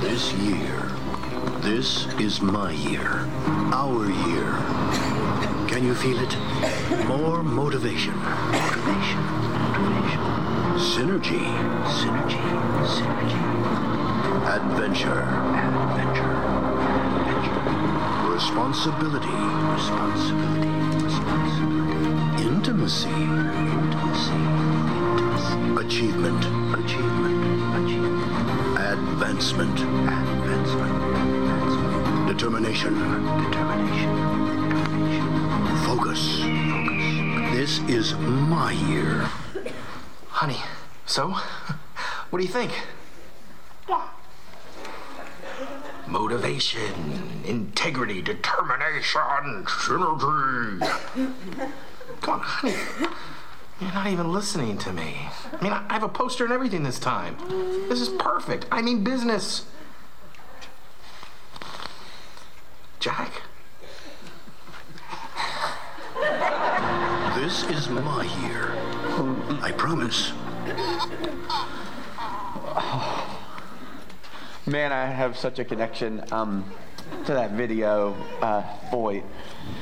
This year, this is my year, our year. Can you feel it? More motivation. Motivation. Motivation. Synergy. Synergy. Synergy. Adventure. Adventure. Adventure. Responsibility. Responsibility. Responsibility. Intimacy. Intimacy. Intimacy. Achievement. Achievement. Achievement. Advancement. Advancement. Advancement. Determination. Determination. Focus. Focus. This is my year. Honey, so? What do you think? Motivation, integrity, determination, synergy. Come on, honey. You're not even listening to me. I mean, I have a poster and everything this time. This is perfect. I mean business. Jack? This is my year. I promise. Oh. Man, I have such a connection to that video. Boy.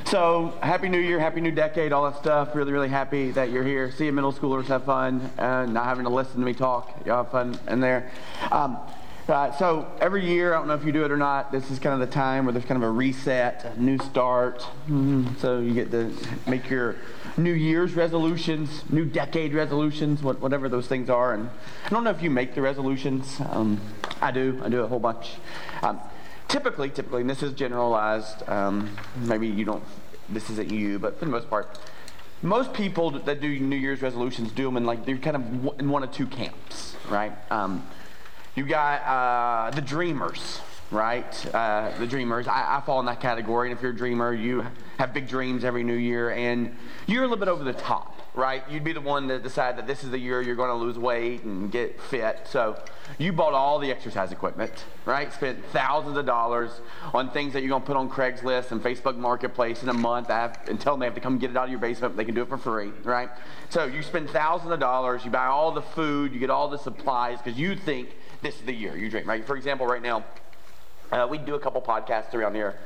So, Happy New Year, Happy New Decade, all that stuff. Really, really happy that you're here. See you middle schoolers, have fun. Not having to listen to me talk. Y'all have fun in there. So every year, I don't know if you do it or not, this is kind of the time where there's kind of a reset, a new start. So you get to make your New Year's resolutions, new decade resolutions, whatever those things are. And I don't know if you make the resolutions. I do a whole bunch. Typically, and this is generalized, maybe you don't, this isn't you, but for the most part, most people that do New Year's resolutions do them in like, they're kind of in one of two camps, right? You got the dreamers, right? The dreamers. I fall in that category. And if you're a dreamer, you have big dreams every new year. And you're a little bit over the top, right? You'd be the one that decide that this is the year you're going to lose weight and get fit. So you bought all the exercise equipment, right? Spent thousands of dollars on things that you're going to put on Craigslist and Facebook Marketplace in a month and tell them they have to come get it out of your basement. They can do it for free, right? So you spend thousands of dollars. You buy all the food. You get all the supplies because you think this is the year you dream, right? For example, right now, we do a couple podcasts around here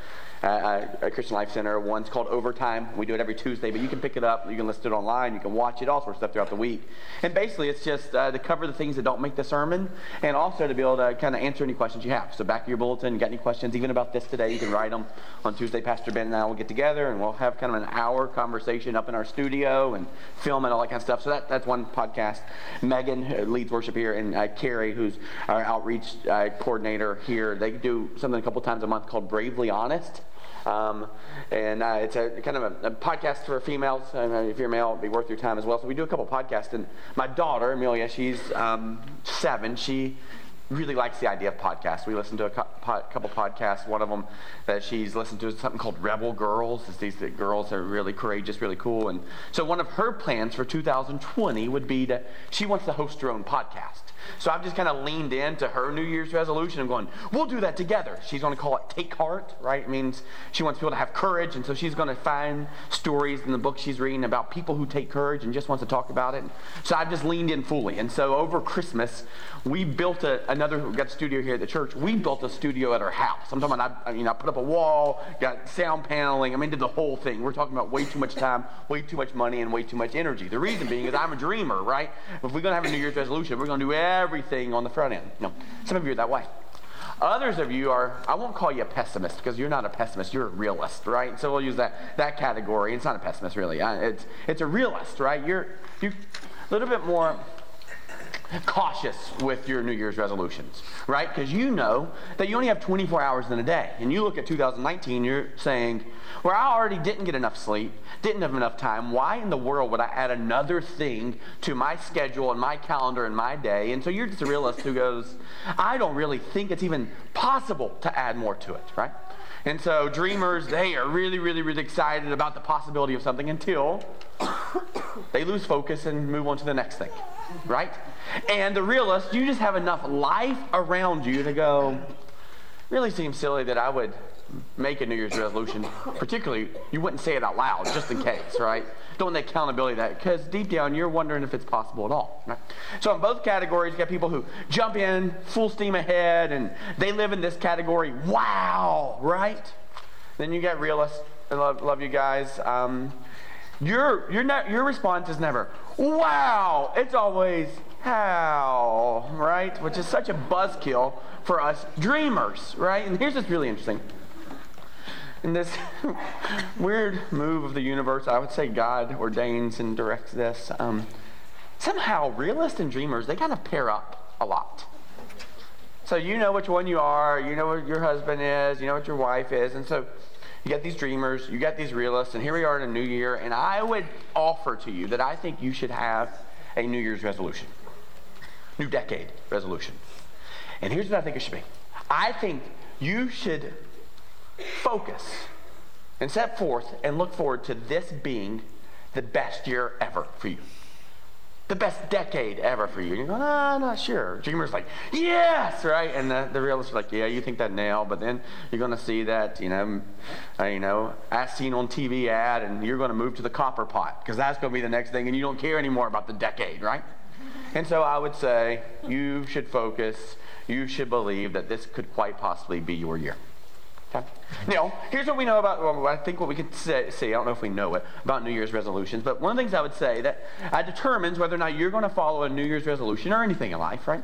at Christian Life Center. One's called Overtime. We do it every Tuesday, but you can pick it up. You can listen to it online. You can watch it, all sorts of stuff throughout the week. And basically, it's just to cover the things that don't make the sermon and also to be able to kind of answer any questions you have. So back to your bulletin, you got any questions even about this today, you can write them. On Tuesday, Pastor Ben and I will get together and we'll have kind of an hour conversation up in our studio and film and all that kind of stuff. So that's one podcast. Megan, who leads worship here, and Carrie, who's our outreach coordinator here, they do something a couple times a month called Bravely Honest. And it's a kind of a podcast for females. If you're a male, it'd be worth your time as well. So we do a couple podcasts, and my daughter Amelia, she's 7. She really likes the idea of podcasts. We listened to a couple podcasts. One of them that she's listened to is something called Rebel Girls. It's these girls that are really courageous, really cool. And so one of her plans for 2020 would be that she wants to host her own podcast. So I've just kind of leaned into her New Year's resolution. I'm going, we'll do that together. She's going to call it Take Heart, right? It means she wants people to have courage. And so she's going to find stories in the book she's reading about people who take courage and just wants to talk about it. So I've just leaned in fully. And so over Christmas, we built we've got a studio here at the church. We built a studio at our house. I'm talking about, I put up a wall, got sound paneling. Did the whole thing. We're talking about way too much time, way too much money, and way too much energy. The reason being is I'm a dreamer, right? If we're going to have a New Year's resolution, we're going to do everything on the front end. No, some of you are that way. Others of you are, I won't call you a pessimist because you're not a pessimist, you're a realist, right? So we'll use that category. It's not a pessimist, really. It's a realist, right? You're a little bit more cautious with your New Year's resolutions, right? Because you know that you only have 24 hours in a day. And you look at 2019, you're saying, well, I already didn't get enough sleep, didn't have enough time. Why in the world would I add another thing to my schedule and my calendar and my day? And so you're just a realist who goes, I don't really think it's even possible to add more to it, right? And so dreamers, they are really, really, really excited about the possibility of something until they lose focus and move on to the next thing, right? And the realist, you just have enough life around you to go, really seems silly that I would make a New Year's resolution, particularly you wouldn't say it out loud just in case, right? Don't take accountability of that, because deep down you're wondering if it's possible at all, right? So in both categories, you got people who jump in full steam ahead and they live in this category, wow, right? Then you got realists. I love you guys. Your response is never wow, it's always how, right? Which is such a buzzkill for us dreamers, right? And here's what's really interesting. In this weird move of the universe, I would say God ordains and directs this. Somehow, realists and dreamers, they kind of pair up a lot. So you know which one you are, you know what your husband is, you know what your wife is, and so you got these dreamers, you got these realists, and here we are in a new year, and I would offer to you that I think you should have a New Year's resolution, new decade resolution. And here's what I think it should be. I think you should focus and set forth and look forward to this being the best year ever for you. The best decade ever for you. And you're going, I'm not sure. Dreamer's like, yes, right? And the realists are like, yeah, you think that now, but then you're going to see that, as seen on TV ad, and you're going to move to the copper pot, because that's going to be the next thing, and you don't care anymore about the decade, right? And so I would say you should focus, you should believe that this could quite possibly be your year. Okay? Now, here's what we know about, I don't know if we know it, about New Year's resolutions, but one of the things I would say that determines whether or not you're going to follow a New Year's resolution or anything in life, right?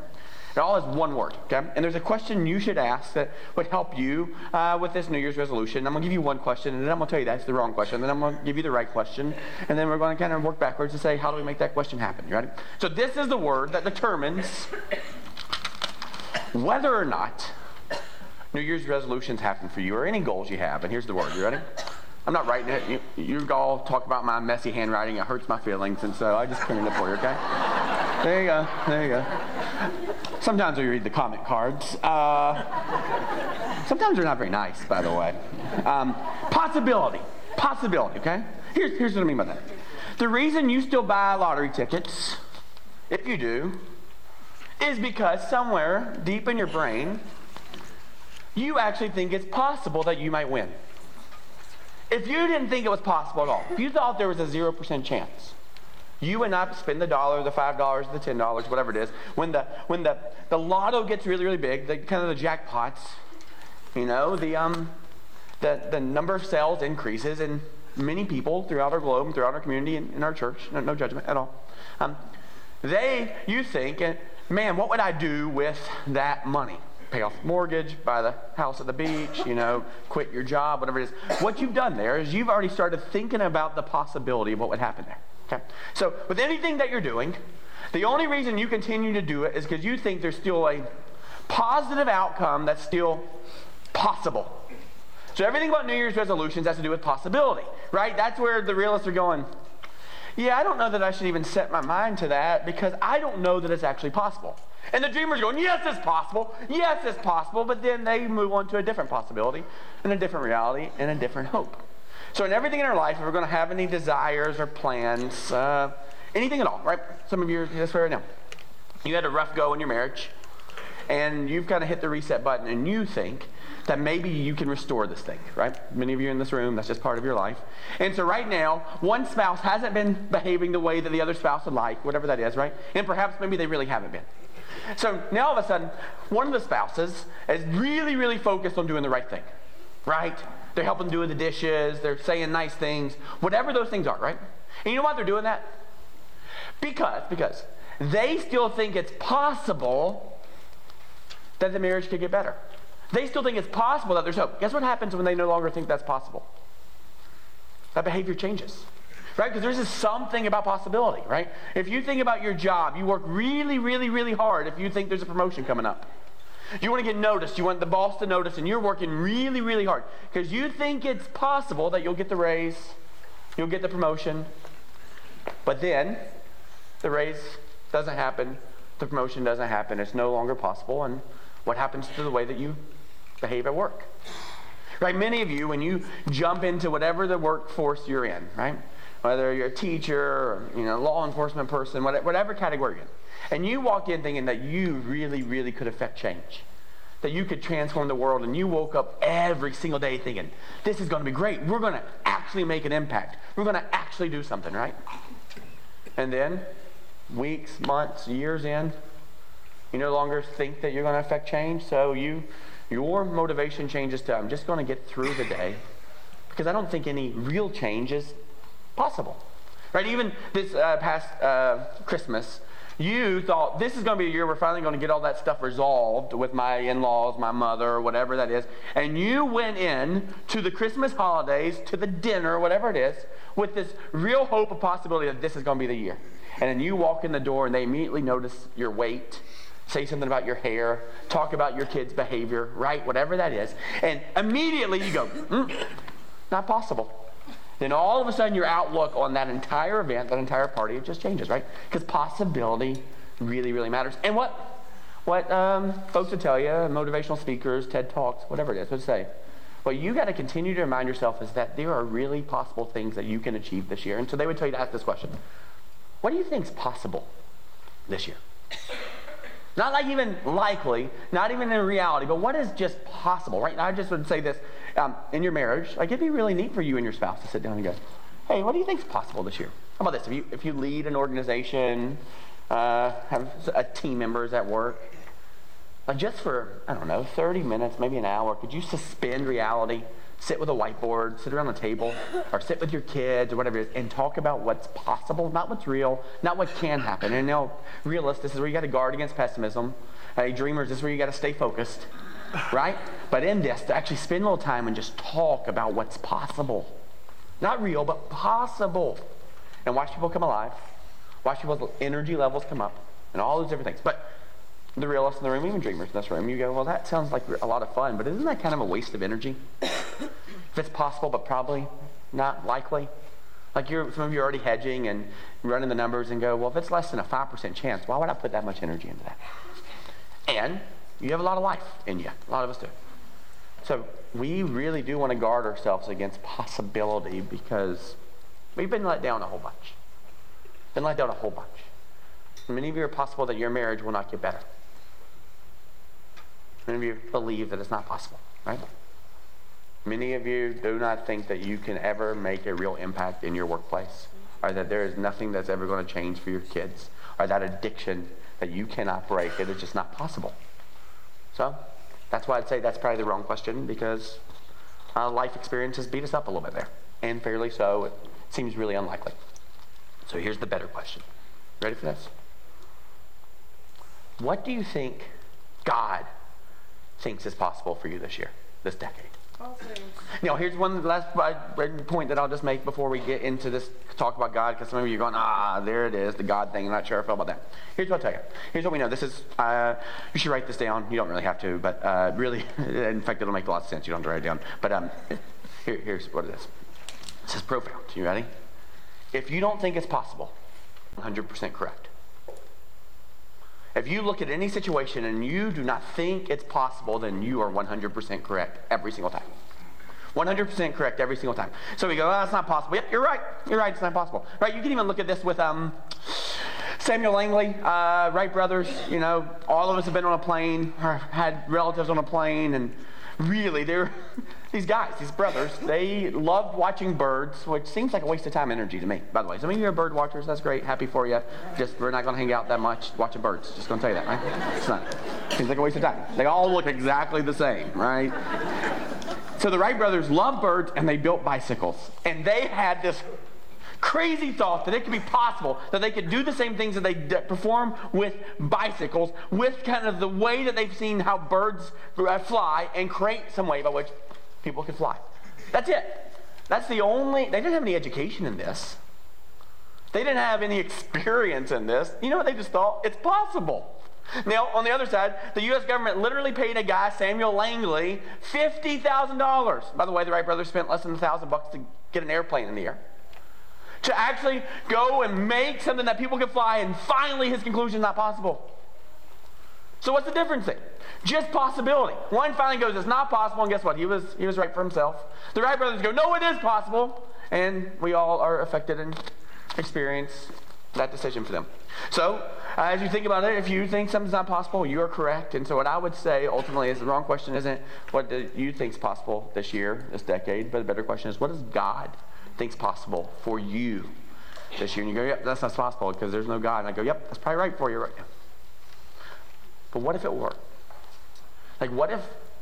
It all is one word, okay? And there's a question you should ask that would help you with this New Year's resolution. I'm going to give you one question, and then I'm going to tell you that's the wrong question, then I'm going to give you the right question, and then we're going to kind of work backwards and say, how do we make that question happen, right? So this is the word that determines whether or not New Year's resolutions happen for you, or any goals you have. And here's the word. You ready? I'm not writing it. You all talk about my messy handwriting. It hurts my feelings, and so I just cleaned it for you, okay? There you go. There you go. Sometimes we read the comment cards. Sometimes they're not very nice, by the way. Possibility, okay? Here's what I mean by that. The reason you still buy lottery tickets, if you do, is because somewhere deep in your brain, you actually think it's possible that you might win. If you didn't think it was possible at all, if you thought there was a 0% chance, you would not spend the $1, the $5, the $10, whatever it is. When the lotto gets really, really big, the jackpots, the number of sales increases, and many people throughout our globe, throughout our community, and in our church, no judgment at all, you think, man, what would I do with that money? Pay off the mortgage, buy the house at the beach, quit your job, whatever it is. What you've done there is you've already started thinking about the possibility of what would happen there. Okay? So with anything that you're doing, the only reason you continue to do it is because you think there's still a positive outcome that's still possible. So everything about New Year's resolutions has to do with possibility, right? That's where the realists are going, yeah, I don't know that I should even set my mind to that because I don't know that it's actually possible. And the dreamers are going, yes, it's possible, but then they move on to a different possibility and a different reality and a different hope. So in everything in our life, if we're going to have any desires or plans, anything at all, right? Some of you are this way right now. You had a rough go in your marriage, and you've kind of hit the reset button, and you think that maybe you can restore this thing, right? Many of you in this room, that's just part of your life. And so right now, one spouse hasn't been behaving the way that the other spouse would like, whatever that is, right? And perhaps maybe they really haven't been. So now all of a sudden, one of the spouses is really, really focused on doing the right thing, right? They're helping do the dishes, they're saying nice things, whatever those things are, right? And you know why they're doing that? Because they still think it's possible that the marriage could get better. They still think it's possible that there's hope. Guess what happens when they no longer think that's possible? That behavior changes. Right? Because there's just something about possibility, right? If you think about your job, you work really, really, really hard if you think there's a promotion coming up. You want to get noticed. You want the boss to notice, and you're working really, really hard because you think it's possible that you'll get the raise, you'll get the promotion, but then the raise doesn't happen, the promotion doesn't happen, it's no longer possible, and what happens to the way that you behave at work? Right? Many of you, when you jump into whatever the workforce you're in, right? Whether you're a teacher, or, law enforcement person, whatever category you're in, and you walk in thinking that you really, really could affect change. that you could transform the world, and you woke up every single day thinking, this is going to be great. We're going to actually make an impact. We're going to actually do something, right? And then weeks, months, years in, you no longer think that you're going to affect change, so your motivation changes to, I'm just going to get through the day because I don't think any real change is possible. Right? Even this past Christmas, you thought, this is going to be a year we're finally going to get all that stuff resolved with my in-laws, my mother, or whatever that is. And you went in to the Christmas holidays, to the dinner, whatever it is, with this real hope of possibility that this is going to be the year. And then you walk in the door and they immediately notice your weight, say something about your hair, talk about your kids' behavior, right? Whatever that is. And immediately you go, not possible. Then all of a sudden your outlook on that entire event, that entire party, it just changes, right? Because possibility really, really matters. And what folks would tell you, motivational speakers, TED Talks, whatever it is, would say, what you got to continue to remind yourself is that there are really possible things that you can achieve this year. And so they would tell you to ask this question. What do you think is possible this year? Not like even likely, not even in reality, but what is just possible, right? And I just would say this, in your marriage, like it'd be really neat for you and your spouse to sit down and go, hey, what do you think is possible this year? How about this? If you lead an organization, have team members at work, like just for, I don't know, 30 minutes, maybe an hour, could you suspend reality, sit with a whiteboard, sit around the table, or sit with your kids or whatever it is, and talk about what's possible, not what's real, not what can happen. And now, realists, this is where you got to guard against pessimism. Hey, dreamers, this is where you got to stay focused, right? But in this, to actually spend a little time and just talk about what's possible. Not real, but possible. And watch people come alive. Watch people's energy levels come up and all those different things. But the realists in the room, even dreamers in this room, you go, well, that sounds like a lot of fun, but isn't that kind of a waste of energy? If it's possible, but probably not likely. Like some of you are already hedging and running the numbers and go, well, if it's less than a 5% chance, why would I put that much energy into that? And you have a lot of life in you. A lot of us do. So we really do want to guard ourselves against possibility because we've been let down a whole bunch. Many of you are possible that your marriage will not get better. Many of you believe that it's not possible, right? Many of you do not think that you can ever make a real impact in your workplace, or that there is nothing that's ever going to change for your kids, or that addiction that you cannot break. It is just not possible. So that's why I'd say that's probably the wrong question, because life experiences beat us up a little bit there, and fairly so. It seems really unlikely. So here's the better question. Ready for this? What do you think God thinks is possible for you this year, this decade? Now, here's one last point that I'll just make before we get into this talk about God, because some of you are going, there it is, the God thing. I'm not sure I feel about that. Here's what I'll tell you. Here's what we know. This is, you should write this down. You don't really have to, but really, in fact, it'll make a lot of sense. You don't have to write it down. But here's what it is. This is profound. You ready? If you don't think it's possible, 100% correct. If you look at any situation and you do not think it's possible, then you are 100% correct every single time. 100% correct every single time. So we go, it's not possible. Yep, you're right. You're right, it's not possible. Right, you can even look at this with Samuel Langley, Wright brothers. You know, all of us have been on a plane or had relatives on a plane, and really, these guys, these brothers, they loved watching birds, which seems like a waste of time and energy to me, by the way. Some of you are bird watchers. That's great. Happy for you. Just, we're not going to hang out that much watching birds. Just going to tell you that, right? It's not. Seems like a waste of time. They all look exactly the same, right? So the Wright brothers loved birds, and they built bicycles. And they had this crazy thought that it could be possible that they could do the same things that they perform with bicycles, with kind of the way that they've seen how birds fly, and create some way by which people could fly. That's it. That's the only. They didn't have any education in this. They didn't have any experience in this. You know what? They just thought it's possible. Now, on the other side, the U.S. government literally paid a guy, Samuel Langley, $50,000. By the way, the Wright brothers spent less than $1,000 to get an airplane in the air, to actually go and make something that people could fly, and finally his conclusion is not possible. So what's the difference there? Just possibility. One finally goes, it's not possible, and guess what? He was right for himself. The Wright brothers go, no, it is possible, and we all are affected and experience that decision for them. So As you think about it, if you think something's not possible, you are correct. And so what I would say ultimately is the wrong question isn't what do you think is possible this year, this decade, but the better question is what does God think is possible for you this year? And you go, yep, that's not possible because there's no God. And I go, yep, that's probably right for you right now. But what if it were? Like, what if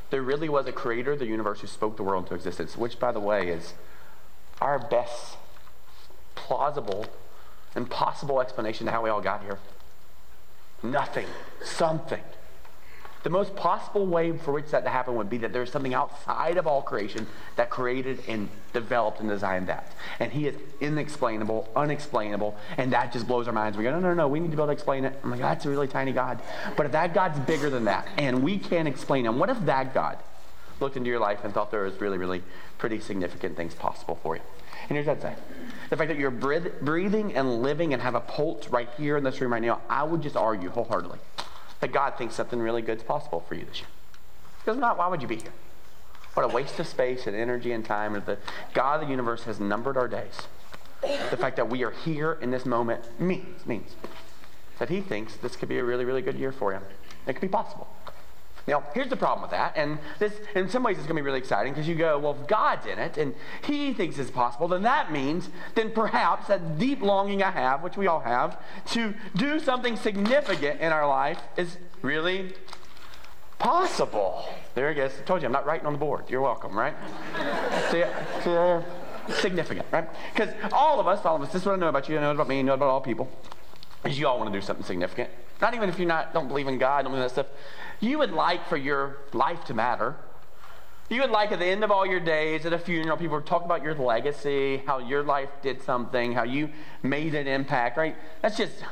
there really was a creator of the universe who spoke the world into existence, which, by the way, is our best plausible and possible explanation to how we all got here. Nothing. Something. The most possible way for which that to happen would be that there's something outside of all creation that created and developed and designed that. And he is inexplainable, unexplainable, and that just blows our minds. We go, no, we need to be able to explain it. I'm like, that's a really tiny God. But if that God's bigger than that, and we can't explain him, what if that God looked into your life and thought there was really, really pretty significant things possible for you? And here's what I'd say. The fact that you're breathing and living and have a pulse right here in this room right now, I would just argue wholeheartedly that God thinks something really good is possible for you this year. Because if not, why would you be here? What a waste of space and energy and time. The God of the universe has numbered our days. The fact that we are here in this moment means that he thinks this could be a really, really good year for him. It could be possible. Now, here's the problem with that, and this, in some ways, it's going to be really exciting because you go, well, if God's in it and he thinks it's possible, then that means, then perhaps that deep longing I have, which we all have, to do something significant in our life is really possible. There it is. I told you, I'm not writing on the board. You're welcome, right? See there? Significant, right? Because all of us, this is what I know about you, I know about me, I know about all people, is you all want to do something significant. Not even if you don't believe in God, don't believe in that stuff. You would like for your life to matter. You would like at the end of all your days, at a funeral, people would talk about your legacy, how your life did something, how you made an impact, right? That's just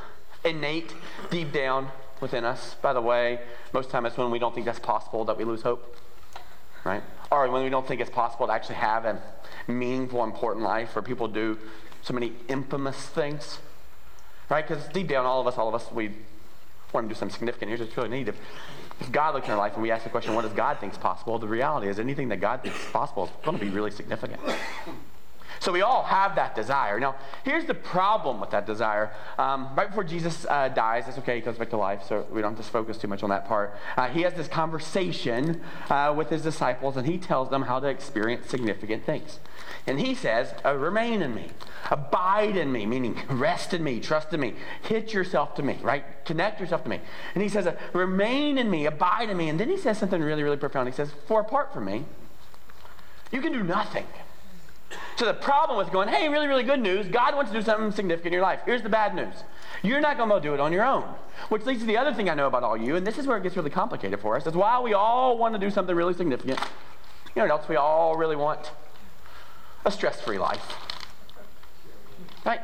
innate, deep down within us. By the way, most of the time it's when we don't think that's possible that we lose hope, right? Or when we don't think it's possible to actually have a meaningful, important life where people do so many infamous things, right? Because deep down, all of us, we want to do something significant. Here's what's really neat. If God looks in our life and we ask the question, what does God think is possible? The reality is anything that God thinks is possible is going to be really significant. So we all have that desire. Now, here's the problem with that desire. Right before Jesus dies, that's okay, he comes back to life, so we don't have to focus too much on that part. He has this conversation with his disciples, and he tells them how to experience significant things. And he says, remain in me, abide in me, meaning rest in me, trust in me, hitch yourself to me, right? Connect yourself to me. And he says, remain in me, abide in me. And then he says something really, really profound. He says, for apart from me, you can do nothing. So the problem with going, hey, really, really good news, God wants to do something significant in your life. Here's the bad news. You're not going to do it on your own, which leads to the other thing I know about all you, and this is where it gets really complicated for us. That's why we all want to do something really significant. You know what else we all really want? A stress-free life. Right?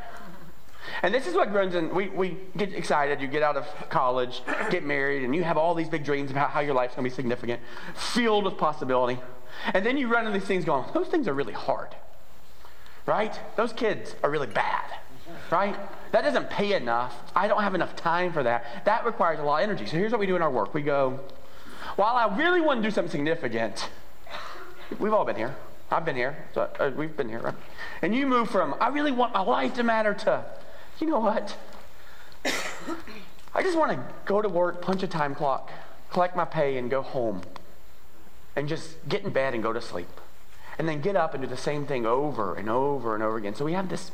And this is what runs in, we get excited, you get out of college, get married, and you have all these big dreams about how your life's going to be significant, filled with possibility. And then you run into these things going, those things are really hard. Right? Those kids are really bad. Right? That doesn't pay enough. I don't have enough time for that. That requires a lot of energy. So here's what we do in our work. We go, while I really want to do something significant, we've all been here. I've been here. So we've been here, right? And you move from, I really want my life to matter to, you know what? I just want to go to work, punch a time clock, collect my pay, and go home. And just get in bed and go to sleep. And then get up and do the same thing over and over and over again. So we have this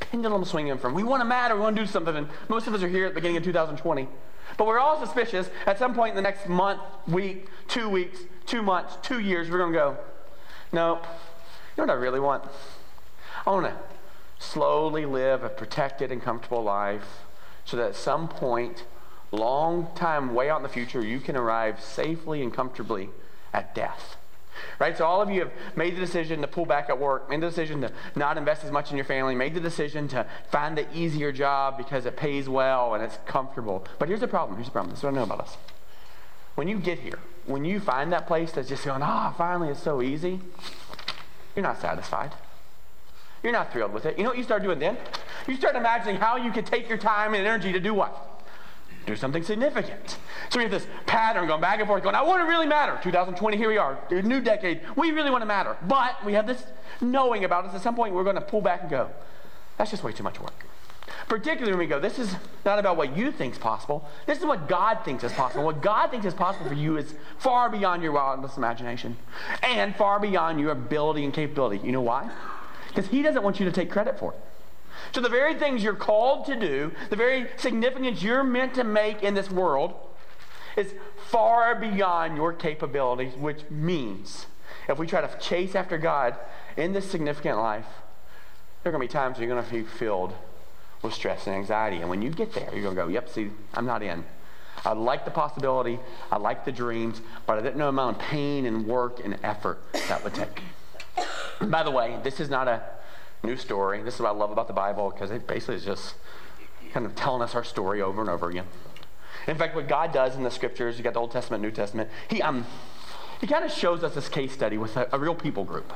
pendulum swinging from, we want to matter, we want to do something. And most of us are here at the beginning of 2020. But we're all suspicious. At some point in the next month, week, 2 weeks, 2 months, 2 years, we're going to go, nope, you know what I really want? I want to slowly live a protected and comfortable life so that at some point, long time way out in the future, you can arrive safely and comfortably at death. Right? So all of you have made the decision to pull back at work, made the decision to not invest as much in your family, made the decision to find the easier job because it pays well and it's comfortable. But here's the problem. This is what I know about us. When you get here, when you find that place that's just going, finally it's so easy, you're not satisfied. You're not thrilled with it. You know what you start doing then? You start imagining how you could take your time and energy to do what? Do something significant. So we have this pattern going back and forth, going, I want to really matter. 2020, here we are. New decade. We really want to matter. But we have this knowing about us. At some point, we're going to pull back and go, that's just way too much work. Particularly when we go, this is not about what you think is possible. This is what God thinks is possible. What God thinks is possible for you is far beyond your wildest imagination and far beyond your ability and capability. You know why? Because he doesn't want you to take credit for it. So the very things you're called to do, the very significance you're meant to make in this world is far beyond your capabilities, which means if we try to chase after God in this significant life, there are going to be times where you're going to be filled with stress and anxiety. And when you get there, you're going to go, yep, see, I'm not in. I like the possibility. I like the dreams. But I didn't know the amount of pain and work and effort that would take. By the way, this is not a new story. This is what I love about the Bible, because it basically is just kind of telling us our story over and over again. In fact, what God does in the scriptures, you got the Old Testament, New Testament, he kind of shows us this case study with a real people group.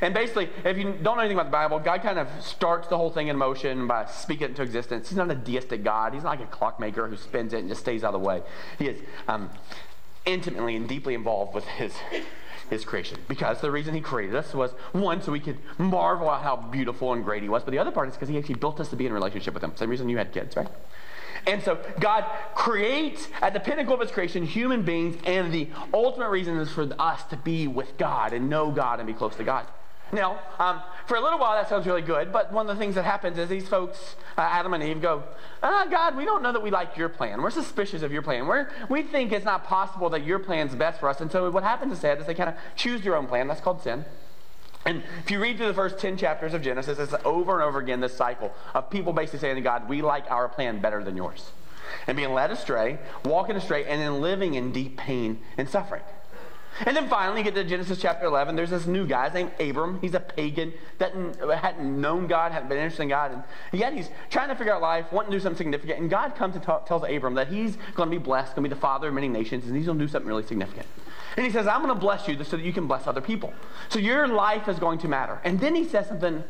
And basically, if you don't know anything about the Bible, God kind of starts the whole thing in motion by speaking it into existence. He's not a deistic God. He's not like a clockmaker who spins it and just stays out of the way. He is intimately and deeply involved with his creation, because the reason he created us was, one, so we could marvel at how beautiful and great he was, but the other part is because he actually built us to be in a relationship with him. Same reason you had kids, right? And so God creates, at the pinnacle of his creation, human beings, and the ultimate reason is for us to be with God and know God and be close to God. Now, for a little while that sounds really good, but one of the things that happens is these folks, Adam and Eve, go, God, we don't know that we like your plan. We're suspicious of your plan. We think it's not possible that your plan's best for us. And so what happens instead is they kind of choose their own plan. That's called sin. And if you read through the first 10 chapters of Genesis, it's over and over again this cycle of people basically saying to God, we like our plan better than yours. And being led astray, walking astray, and then living in deep pain and suffering. And then finally, you get to Genesis chapter 11. There's this new guy named Abram. He's a pagan that hadn't known God, hadn't been interested in God. And yet he's trying to figure out life, wanting to do something significant. And God comes and tells Abram that he's going to be blessed, going to be the father of many nations, and he's going to do something really significant. And he says, I'm going to bless you so that you can bless other people. So your life is going to matter. And then he says something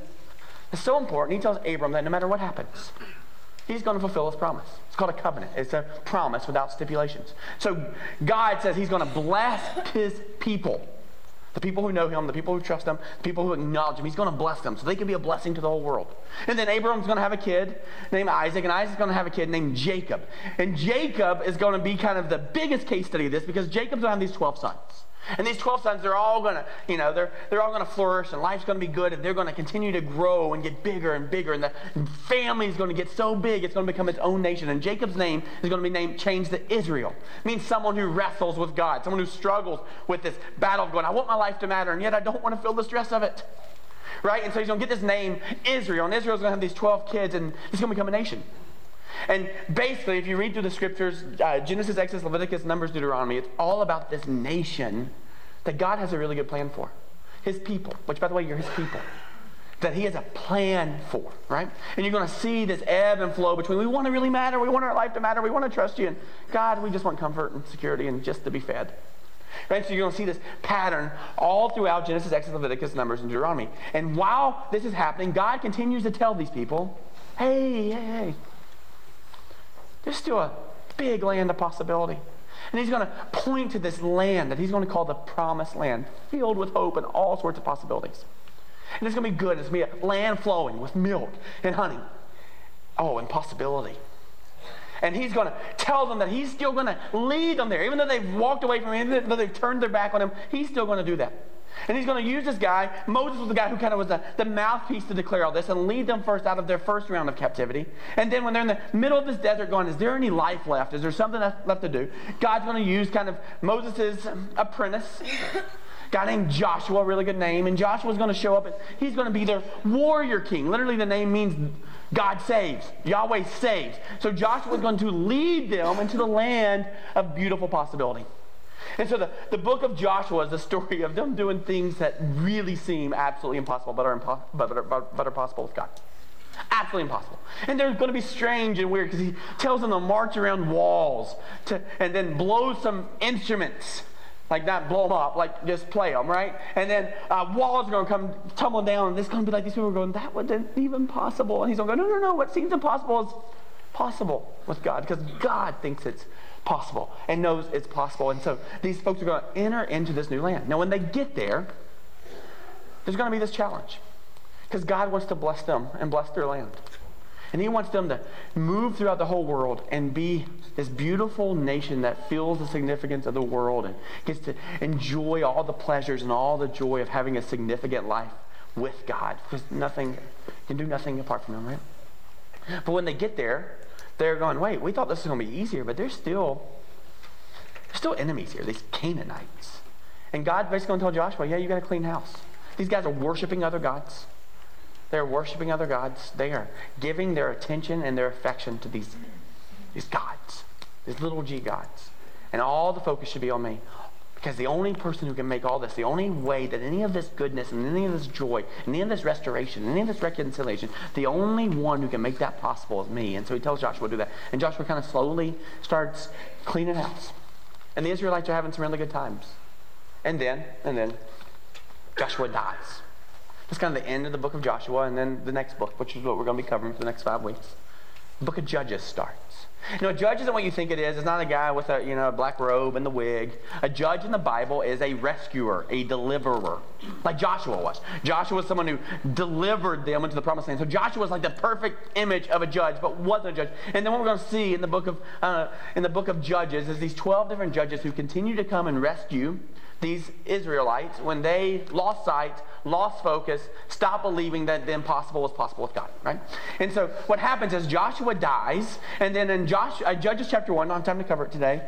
that's so important. He tells Abram that no matter what happens, he's going to fulfill his promise. It's called a covenant. It's a promise without stipulations. So God says he's going to bless his people. The people who know him, the people who trust him, the people who acknowledge him. He's going to bless them so they can be a blessing to the whole world. And then Abram's going to have a kid named Isaac, and Isaac's going to have a kid named Jacob. And Jacob is going to be kind of the biggest case study of this, because Jacob's going to have these 12 sons. And these 12 sons, they're all going to, they're all going to flourish, and life's going to be good, and they're going to continue to grow and get bigger and bigger, and the family's going to get so big it's going to become its own nation. And Jacob's name is going to be changed to Israel. It means someone who wrestles with God, someone who struggles with this battle of going, I want my life to matter, and yet I don't want to feel the stress of it, right? And so he's going to get this name Israel, and Israel's going to have these 12 kids, and it's going to become a nation. And basically, if you read through the scriptures, Genesis, Exodus, Leviticus, Numbers, Deuteronomy, it's all about this nation that God has a really good plan for. His people, which, by the way, you're his people, that he has a plan for, right? And you're going to see this ebb and flow between, we want to really matter, we want our life to matter, we want to trust you, and God, we just want comfort and security and just to be fed. Right? So you're going to see this pattern all throughout Genesis, Exodus, Leviticus, Numbers, and Deuteronomy. And while this is happening, God continues to tell these people, hey, there's still a big land of possibility. And he's going to point to this land that he's going to call the promised land, filled with hope and all sorts of possibilities. And it's going to be good. It's going to be a land flowing with milk and honey. Oh, and possibility. And he's going to tell them that he's still going to lead them there. Even though they've walked away from him, even though they've turned their back on him, he's still going to do that. And he's going to use this guy. Moses was the guy who kind of was the mouthpiece to declare all this and lead them first out of their first round of captivity. And then when they're in the middle of this desert going, is there any life left? Is there something left to do? God's going to use kind of Moses' apprentice, guy named Joshua, a really good name. And Joshua's going to show up, and he's going to be their warrior king. Literally the name means God saves. Yahweh saves. So Joshua's going to lead them into the land of beautiful possibility. And so the book of Joshua is the story of them doing things that really seem absolutely impossible, but are possible with God. Absolutely impossible. And they're going to be strange and weird, because he tells them to march around walls and then blow some instruments. Like, not blow them up, like just play them, right? And then walls are going to come tumbling down, and it's going to be like these people are going, that wasn't even possible. And he's going to go, no, what seems impossible is possible with God, because God thinks it's possible and knows it's possible. And so these folks are going to enter into this new land. Now when they get there, there's going to be this challenge, because God wants to bless them and bless their land. And he wants them to move throughout the whole world and be this beautiful nation that feels the significance of the world and gets to enjoy all the pleasures and all the joy of having a significant life with God. Because nothing, you can do nothing apart from him, right? But when they get there, they're going, wait, we thought this was going to be easier, but there's still enemies here, these Canaanites. And God basically told Joshua, yeah, you got to clean house. These guys are worshiping other gods. They're worshiping other gods. They are giving their attention and their affection to these gods, these little g gods. And all the focus should be on me. Because the only person who can make all this, the only way that any of this goodness and any of this joy, and any of this restoration, and any of this reconciliation, the only one who can make that possible is me. And so he tells Joshua to do that. And Joshua kind of slowly starts cleaning house. And the Israelites are having some really good times. And then Joshua dies. That's kind of the end of the book of Joshua, and then the next book, which is what we're going to be covering for the next 5 weeks. The book of Judges starts. You know, a judge isn't what you think it is. It's not a guy with a, you know, a black robe and the wig. A judge in the Bible is a rescuer, a deliverer, like Joshua was. Joshua was someone who delivered them into the promised land. So Joshua was like the perfect image of a judge, but wasn't a judge. And then what we're going to see in the book of Judges is these 12 different judges who continue to come and rescue these Israelites when they lost sight, lost focus, stopped believing that the impossible was possible with God, right? And so what happens is Joshua dies, and then in Judges chapter 1, I don't have time to cover it today,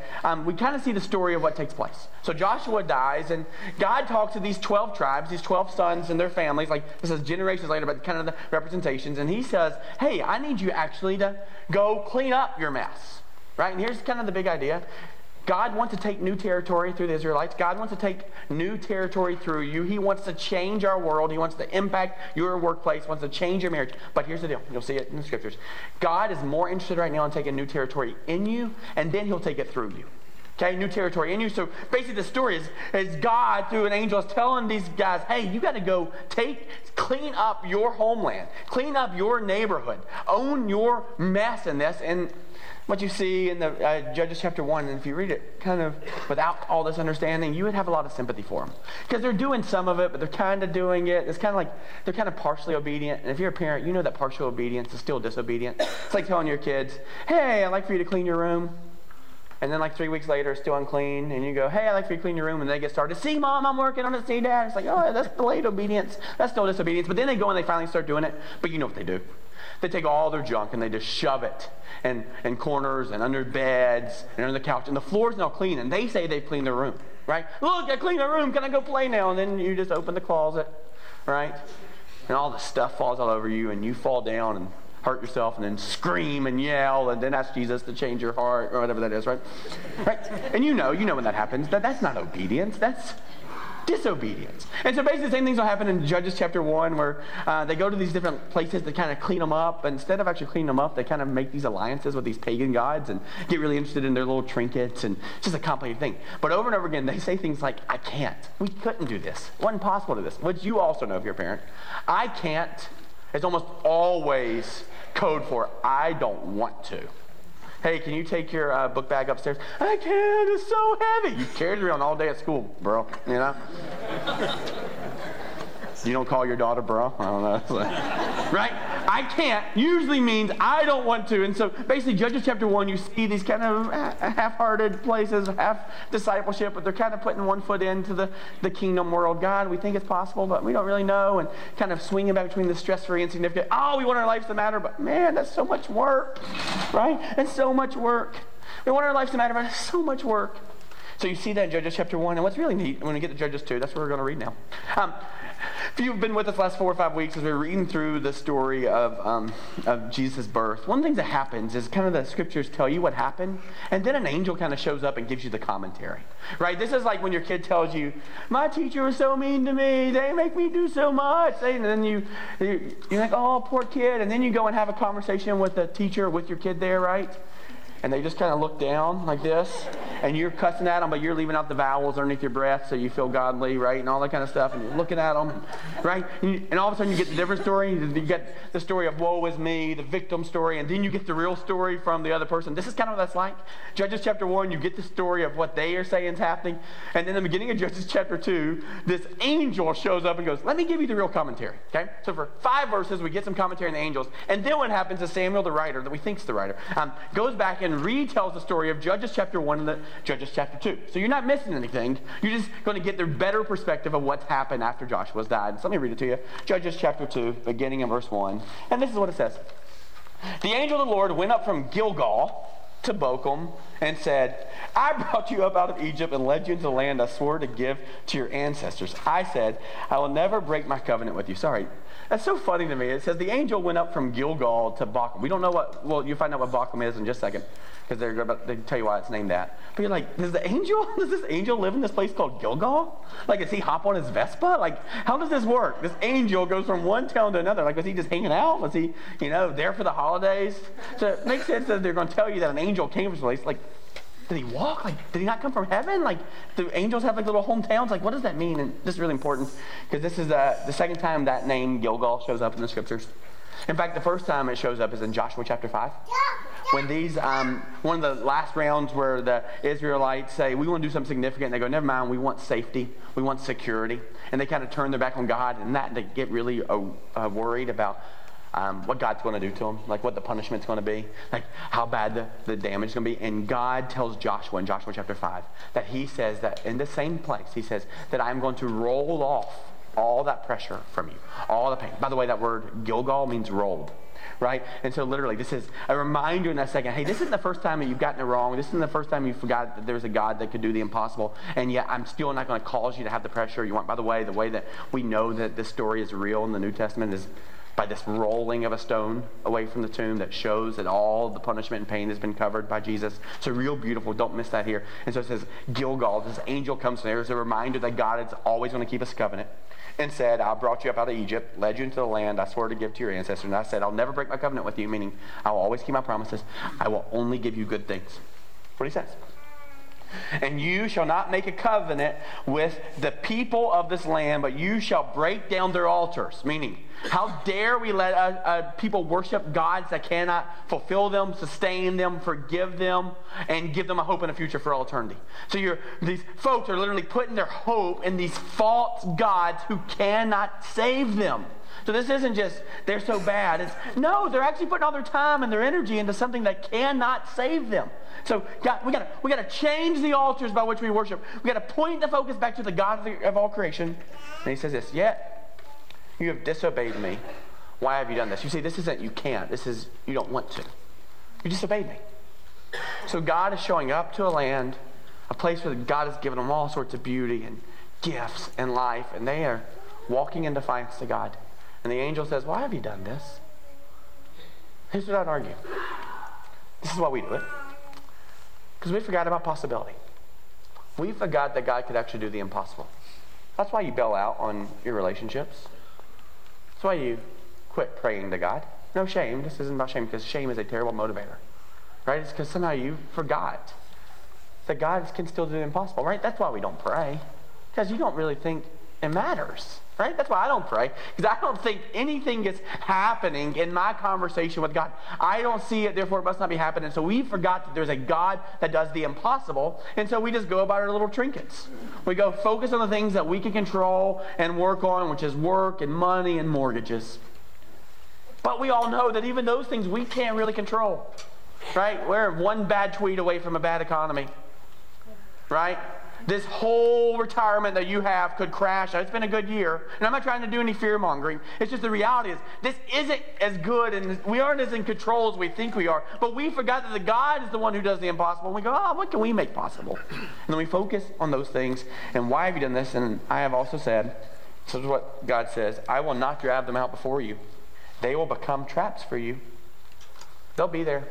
we kind of see the story of what takes place. So Joshua dies, and God talks to these 12 tribes, these 12 sons and their families, like this is generations later, but kind of the representations, and he says, hey, I need you actually to go clean up your mess, right? And here's kind of the big idea. God wants to take new territory through the Israelites. God wants to take new territory through you. He wants to change our world. He wants to impact your workplace, wants to change your marriage. But here's the deal. You'll see it in the scriptures. God is more interested right now in taking new territory in you, and then he'll take it through you. Okay, new territory in you. So basically the story is God through an angel is telling these guys, hey, you got to go clean up your homeland. Clean up your neighborhood. Own your mess in this. And what you see in the Judges chapter 1, and if you read it kind of without all this understanding, you would have a lot of sympathy for them. Because they're doing some of it, but they're kind of doing it. It's kind of like they're kind of partially obedient. And if you're a parent, you know that partial obedience is still disobedient. It's like telling your kids, hey, I'd like for you to clean your room. And then like 3 weeks later, it's still unclean. And you go, hey, I'd like for you to clean your room. And they get started, see, Mom, I'm working on it. See, Dad. It's like, oh, that's delayed obedience. That's still disobedience. But then they go and they finally start doing it. But you know what they do. They take all their junk and they just shove it in corners and under beds and under the couch. And the floor's now clean. And they say they've cleaned their room, right? Look, I cleaned the room. Can I go play now? And then you just open the closet, right? And all the stuff falls all over you. And you fall down and hurt yourself and then scream and yell and then ask Jesus to change your heart or whatever that is, right? Right? And you know when that happens. That's not obedience. That's disobedience. And so basically the same things will happen in Judges chapter 1 where they go to these different places to kind of clean them up. And instead of actually cleaning them up, they kind of make these alliances with these pagan gods and get really interested in their little trinkets, and it's just a complicated thing. But over and over again, they say things like, I can't. We couldn't do this. It wasn't possible to do this. Which you also know if you're a parent. I can't. It's almost always code for I don't want to. Hey, can you take your book bag upstairs? I can't, it's so heavy. You carried it around all day at school, bro, you know? You don't call your daughter bro? I don't know. It's like, right? I can't usually means I don't want to. And so basically Judges chapter 1, you see these kind of half-hearted places, half-discipleship, but they're kind of putting one foot into the kingdom world. God, we think it's possible, but we don't really know. And kind of swinging back between the stress-free and significant. Oh, we want our lives to matter, but man, that's so much work, right? That's so much work. We want our lives to matter, but it's so much work. So you see that in Judges chapter 1. And what's really neat, when we get to Judges 2, that's what we're going to read now. If you've been with us the last 4 or 5 weeks as we're reading through the story of Jesus' birth, one of the things that happens is kind of the scriptures tell you what happened, and then an angel kind of shows up and gives you the commentary, right? This is like when your kid tells you, my teacher was so mean to me, they make me do so much, and then you're like, oh, poor kid, and then you go and have a conversation with the teacher with your kid there, right? and they just kind of look down like this, and you're cussing at them, but you're leaving out the vowels underneath your breath so you feel godly, right, and all that kind of stuff, and you're looking at them, right, and all of a sudden you get the different story. You get the story of woe is me, the victim story, and then you get the real story from the other person. This is kind of what that's like. Judges chapter 1, you get the story of what they are saying is happening, and then in the beginning of Judges chapter 2, this angel shows up and goes, let me give you the real commentary, okay? So for 5 verses, we get some commentary on the angels, and then what happens is Samuel, the writer, that we think is the writer, goes back and retells the story of Judges chapter 1 and the Judges chapter 2. So you're not missing anything. You're just going to get the better perspective of what's happened after Joshua's died. So let me read it to you. Judges chapter 2, beginning in verse 1. And this is what it says. The angel of the Lord went up from Gilgal to Bochum and said, I brought you up out of Egypt and led you into the land I swore to give to your ancestors. I said, I will never break my covenant with you. Sorry. That's so funny to me. It says the angel went up from Gilgal to Bochum. We don't know what, well, you'll find out what Bochum is in just a second, because they tell you why it's named that. But you're like, does this angel live in this place called Gilgal? Like, does he hop on his Vespa? Like, how does this work? This angel goes from one town to another. Like, was he just hanging out? Was he, there for the holidays? So it makes sense that they're going to tell you that an angel came from this place. Like, did he walk? Like, did he not come from heaven? Like, do angels have like little hometowns? Like, what does that mean? And this is really important, because this is the second time that name Gilgal shows up in the scriptures. In fact, the first time it shows up is in Joshua chapter 5. When these, one of the last rounds where the Israelites say, we want to do something significant, and they go, never mind, we want safety, we want security. And they kind of turn their back on God, and they get really worried about what God's going to do to them, like what the punishment's going to be, like how bad the damage is going to be. And God tells Joshua in Joshua chapter 5 that he says that in the same place, he says that I'm going to roll off all that pressure from you, all the pain. By the way, that word Gilgal means rolled, right? And so literally this is a reminder in that second, hey, this isn't the first time that you've gotten it wrong. This isn't the first time you forgot that there's a God that could do the impossible, and yet I'm still not going to cause you to have the pressure you want. By the way that we know that this story is real in the New Testament is by this rolling of a stone away from the tomb that shows that all the punishment and pain has been covered by Jesus. So real beautiful. Don't miss that here. And so it says, Gilgal, this angel comes from there. It's a reminder that God is always going to keep his covenant. And said, I brought you up out of Egypt, led you into the land I swore to give to your ancestors. And I said, I'll never break my covenant with you, meaning I will always keep my promises. I will only give you good things. That's what he says. And you shall not make a covenant with the people of this land, but you shall break down their altars. Meaning, how dare we let people worship gods that cannot fulfill them, sustain them, forgive them, and give them a hope and a future for all eternity. So these folks are literally putting their hope in these false gods who cannot save them. So this isn't just, they're so bad. No, they're actually putting all their time and their energy into something that cannot save them. So God, we got to change the altars by which we worship. We got to point the focus back to the God of all creation. And he says this, yet you have disobeyed me. Why have you done this? You see, this isn't you can't. This is you don't want to. You disobeyed me. So God is showing up to a land, a place where God has given them all sorts of beauty and gifts and life. And they are walking in defiance to God. And the angel says, why have you done this? Here's what I'd argue. This is why we do it. Because we forgot about possibility. We forgot that God could actually do the impossible. That's why you bail out on your relationships. That's why you quit praying to God. No shame. This isn't about shame, because shame is a terrible motivator. Right? It's because somehow you forgot that God can still do the impossible. Right? That's why we don't pray. Because you don't really think it matters. Right? That's why I don't pray, because I don't think anything is happening in my conversation with God. I don't see it, therefore it must not be happening. So we forgot that there's a God that does the impossible, and so we just go about our little trinkets. We go focus on the things that we can control and work on, which is work and money and mortgages. But we all know that even those things we can't really control. Right? We're one bad tweet away from a bad economy. Right? This whole retirement that you have could crash. It's been a good year. And I'm not trying to do any fear-mongering. It's just the reality is this isn't as good, and we aren't as in control as we think we are. But we forgot that the God is the one who does the impossible. And we go, what can we make possible? And then we focus on those things. And why have you done this? And I have also said, this is what God says, I will not drive them out before you. They will become traps for you. They'll be there.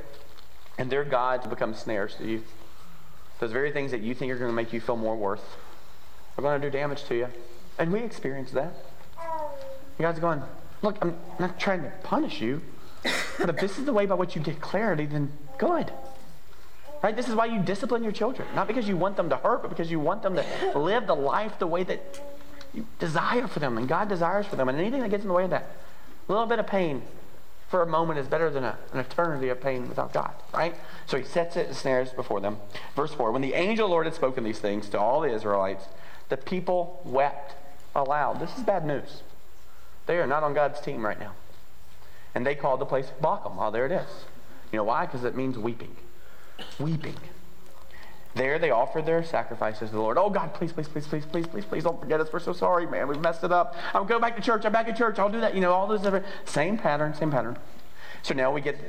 And their gods become snares to you. Those very things that you think are going to make you feel more worth are going to do damage to you. And we experience that. God's going, look, I'm not trying to punish you, but if this is the way by which you get clarity, then good. Right? This is why you discipline your children. Not because you want them to hurt, but because you want them to live the life the way that you desire for them and God desires for them. And anything that gets in the way of that, a little bit of pain for a moment is better than an eternity of pain without God, right? So he sets it in snares before them. Verse 4, when the angel of the Lord had spoken these things to all the Israelites, the people wept aloud. This is bad news. They are not on God's team right now. And they called the place Bochum. Oh, there it is. You know why? Because it means weeping. Weeping. There they offered their sacrifices to the Lord. Oh, God, please, please, please, please, please, please, please don't forget us. We're so sorry, man. We've messed it up. I'll go back to church. I'm back at church. I'll do that. You know, all those different... Same pattern. So now we get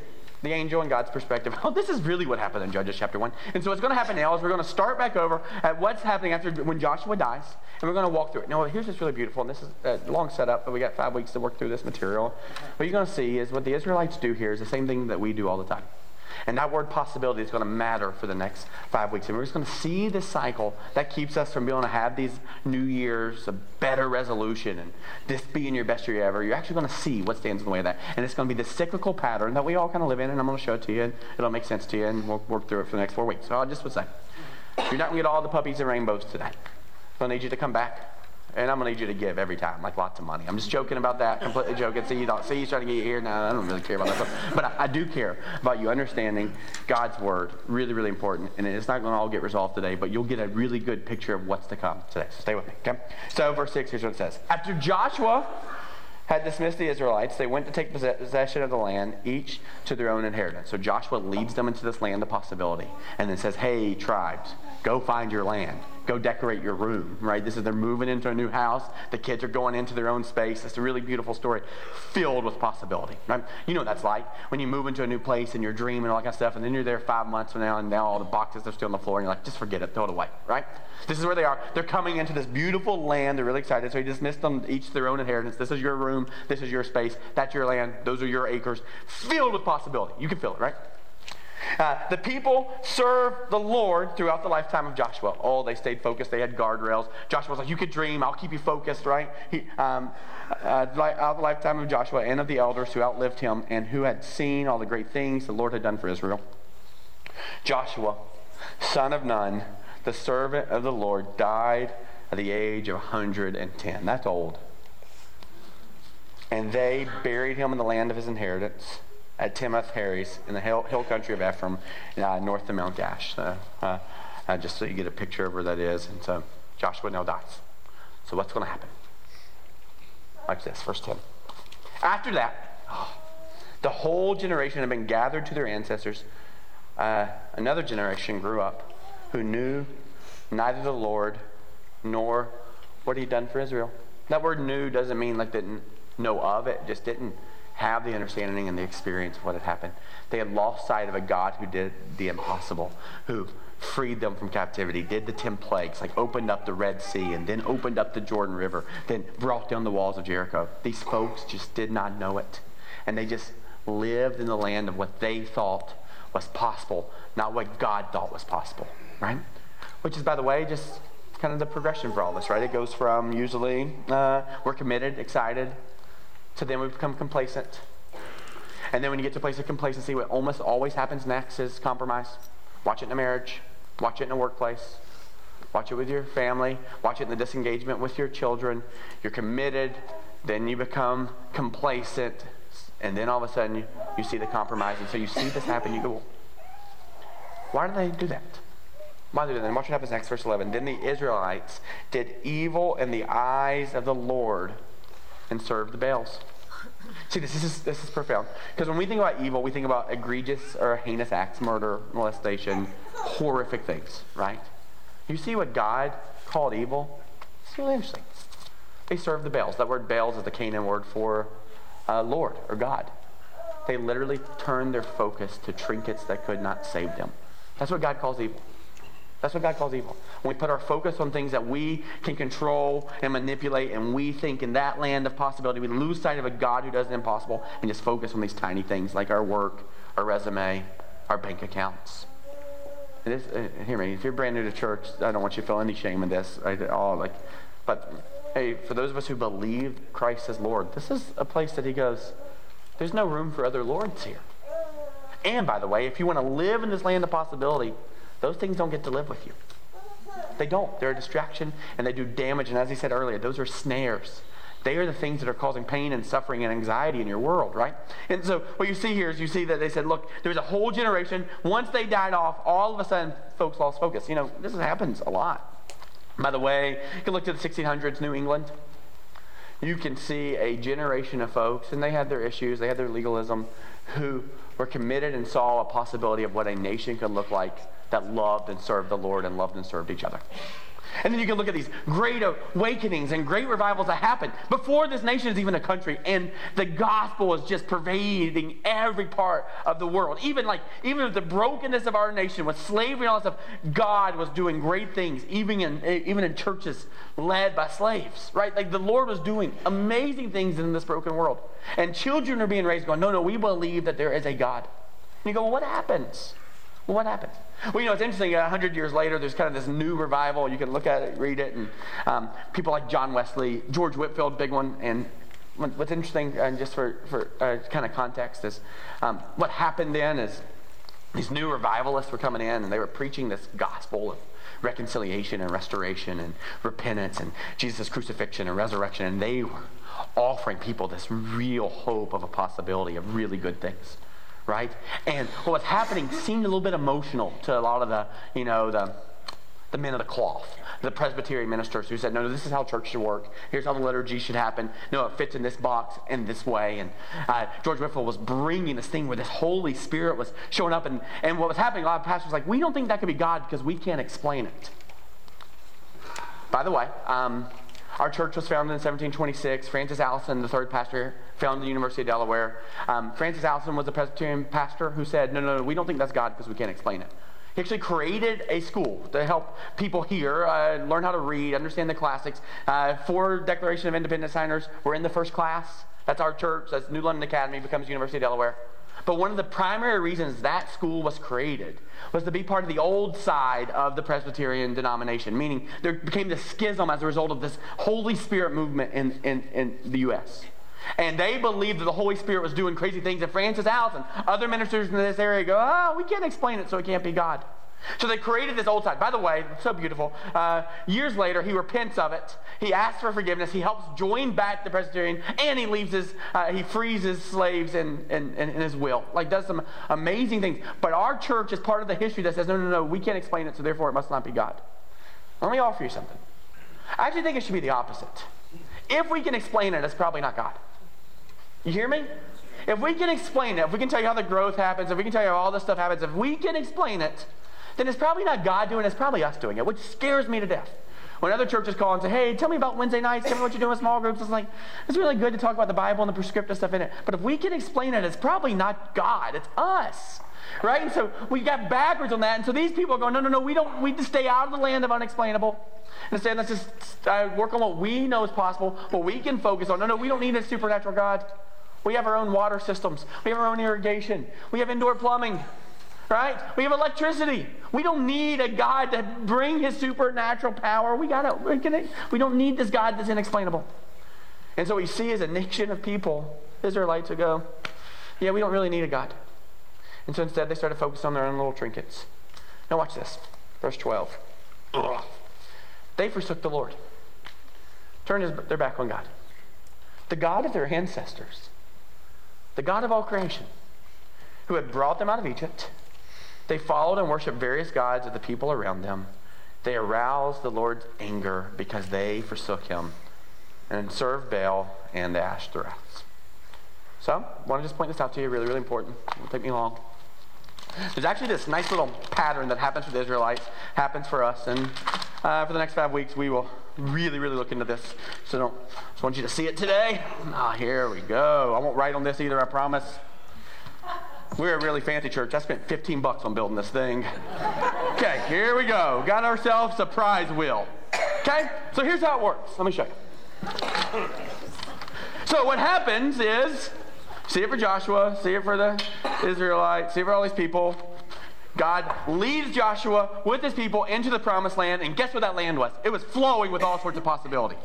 the angel and God's perspective. Oh, this is really what happened in Judges chapter 1. And so what's going to happen now is we're going to start back over at what's happening after when Joshua dies. And we're going to walk through it. Now, here's what's really beautiful. And this is a long setup, but we got 5 weeks to work through this material. What you're going to see is what the Israelites do here is the same thing that we do all the time. And that word possibility is going to matter for the next 5 weeks. And we're just going to see this cycle that keeps us from being able to have these New Year's, a better resolution, and this being your best year ever. You're actually going to see what stands in the way of that. And it's going to be the cyclical pattern that we all kind of live in, and I'm going to show it to you, and it'll make sense to you, and we'll work through it for the next 4 weeks. So I just would say, you're not going to get all the puppies and rainbows today. I'm going to need you to come back. And I'm going to need you to give every time, like lots of money. I'm just joking about that, completely joking. See, he's trying to get you here. No, I don't really care about that stuff. But I do care about you understanding God's word. Really, really important. And it's not going to all get resolved today, but you'll get a really good picture of what's to come today. So stay with me, okay? So verse 6, here's what it says. After Joshua had dismissed the Israelites, they went to take possession of the land, each to their own inheritance. So Joshua leads them into this land of possibility and then says, hey, tribes, go find your land. Go decorate your room, right? This is they're moving into a new house. The kids are going into their own space. It's a really beautiful story filled with possibility, right? You know what that's like when you move into a new place and you're dreaming and all that kind of stuff, and then you're there 5 months from now, and now all the boxes are still on the floor, and you're like, just forget it, throw it away, right? This is where they are. They're coming into this beautiful land. They're really excited. So he dismissed them each their own inheritance. This is your room. This is your space. That's your land. Those are your acres. Filled with possibility. You can feel it, right? The people served the Lord throughout the lifetime of Joshua. Oh, they stayed focused. They had guardrails. Joshua was like, you could dream. I'll keep you focused, right? Throughout the lifetime of Joshua and of the elders who outlived him and who had seen all the great things the Lord had done for Israel. Joshua, son of Nun, the servant of the Lord, died at the age of 110. That's old. And they buried him in the land of his inheritance at Timnath Heres in the hill country of Ephraim, north of Mount Gash. So just so you get a picture of where that is. And so Joshua now dies. So what's going to happen? Like this, verse 10. After that, the whole generation had been gathered to their ancestors. Another generation grew up who knew neither the Lord nor what he'd done for Israel. That word knew doesn't mean like didn't know of it, just didn't have the understanding and the experience of what had happened. They had lost sight of a God who did the impossible, who freed them from captivity, did the 10 plagues, like opened up the Red Sea and then opened up the Jordan River, then brought down the walls of Jericho. These folks just did not know it. And they just lived in the land of what they thought was possible, not what God thought was possible, right? Which is, by the way, just kind of the progression for all this, right? It goes from usually we're committed, excited, so then we become complacent. And then when you get to a place of complacency, what almost always happens next is compromise. Watch it in a marriage. Watch it in a workplace. Watch it with your family. Watch it in the disengagement with your children. You're committed. Then you become complacent. And then all of a sudden, you see the compromise. And so you see this happen. You go, well, why do they do that? Why do they do that? And watch what happens next, verse 11. Then the Israelites did evil in the eyes of the Lord and serve the Baals. See, this is profound. Because when we think about evil, we think about egregious or heinous acts, murder, molestation, horrific things, right? You see what God called evil? It's really interesting. They served the Baals. That word Baals is the Canaan word for Lord or God. They literally turned their focus to trinkets that could not save them. That's what God calls evil. That's what God calls evil. When we put our focus on things that we can control and manipulate, and we think in that land of possibility, we lose sight of a God who does the impossible and just focus on these tiny things like our work, our resume, our bank accounts. And hear me, if you're brand new to church, I don't want you to feel any shame in this at all. But hey, for those of us who believe Christ as Lord, this is a place that he goes, there's no room for other lords here. And by the way, if you want to live in this land of possibility, those things don't get to live with you. They don't. They're a distraction and they do damage. And as he said earlier, those are snares. They are the things that are causing pain and suffering and anxiety in your world, right? And so what you see here is you see that they said, look, there's a whole generation. Once they died off, all of a sudden, folks lost focus. You know, this happens a lot. By the way, you can look to the 1600s, New England. You can see a generation of folks, and they had their issues, they had their legalism, who were committed and saw a possibility of what a nation could look like that loved and served the Lord and loved and served each other. And then you can look at these great awakenings and great revivals that happened before this nation is even a country, and the gospel is just pervading every part of the world. Even with the brokenness of our nation, with slavery and all that stuff, God was doing great things, even in churches led by slaves, right? Like the Lord was doing amazing things in this broken world. And children are being raised going, no, we believe that there is a God. And you go, well, what happens? What happened? Well, you know, it's interesting. 100 years later, there's kind of this new revival. You can look at it, read it, and people like John Wesley, George Whitefield, big one. And what's interesting, and just for kind of context, is what happened then is these new revivalists were coming in, and they were preaching this gospel of reconciliation and restoration and repentance and Jesus' crucifixion and resurrection, and they were offering people this real hope of a possibility of really good things. Right? And what was happening seemed a little bit emotional to a lot of the men of the cloth, the Presbyterian ministers who said, no, this is how church should work. Here's how the liturgy should happen. No, it fits in this box in this way. And George Whitefield was bringing this thing where this Holy Spirit was showing up. And what was happening, a lot of pastors were like, we don't think that could be God because we can't explain it. By the way, our church was founded in 1726. Francis Allison, the third pastor, founded the University of Delaware. Francis Allison was a Presbyterian pastor who said, no, we don't think that's God because we can't explain it. He actually created a school to help people here learn how to read, understand the classics. 4 Declaration of Independence signers were in the first class. That's our church. That's New London Academy, becomes University of Delaware. But one of the primary reasons that school was created was to be part of the old side of the Presbyterian denomination, meaning there became this schism as a result of this Holy Spirit movement in the U.S. And they believed that the Holy Spirit was doing crazy things. And Francis Allison, other ministers in this area go, oh, we can't explain it, so it can't be God. So they created this old side. By the way, so beautiful. Years later, he repents of it. He asks for forgiveness. He helps join back the Presbyterian, and he leaves he frees his slaves in his will. Like, does some amazing things. But our church is part of the history that says, no, we can't explain it, so therefore it must not be God. Let me offer you something. I actually think it should be the opposite. If we can explain it, it's probably not God. You hear me? If we can explain it, if we can tell you how the growth happens, if we can tell you how all this stuff happens, if we can explain it, then it's probably not God doing it, it's probably us doing it, which scares me to death. When other churches call and say, hey, tell me about Wednesday nights, tell me what you're doing with small groups, it's like, it's really good to talk about the Bible and the prescriptive stuff in it, but if we can explain it, it's probably not God, it's us. Right? And so we got backwards on that, and so these people are going, no, we just stay out of the land of unexplainable. Instead, let's just work on what we know is possible, what we can focus on. No, we don't need a supernatural God. We have our own water systems. We have our own irrigation. We have indoor plumbing. Right? We have electricity. We don't need a God to bring his supernatural power. We don't need this God that's inexplainable. And so what you see is a nation of people, Israelites, who go, yeah, we don't really need a God. And so instead they started focusing on their own little trinkets. Now watch this. Verse 12. Ugh. They forsook the Lord. Turned their back on God. The God of their ancestors. The God of all creation. Who had brought them out of Egypt. They followed and worshiped various gods of the people around them. They aroused the Lord's anger because they forsook him and served Baal and Ashtaroth. So, I want to just point this out to you, really, really important. It won't take me long. There's actually this nice little pattern that happens for the Israelites, happens for us, and for the next 5 weeks we will really, really look into this. So I just want you to see it today. Here we go. I won't write on this either, I promise. We're a really fancy church. I spent $15 on building this thing. Okay, here we go. Got ourselves a prize wheel. Okay, so here's how it works. Let me show you. So what happens is, see it for Joshua, see it for the Israelites, see it for all these people. God leads Joshua with his people into the promised land, and guess what that land was? It was flowing with all sorts of possibility.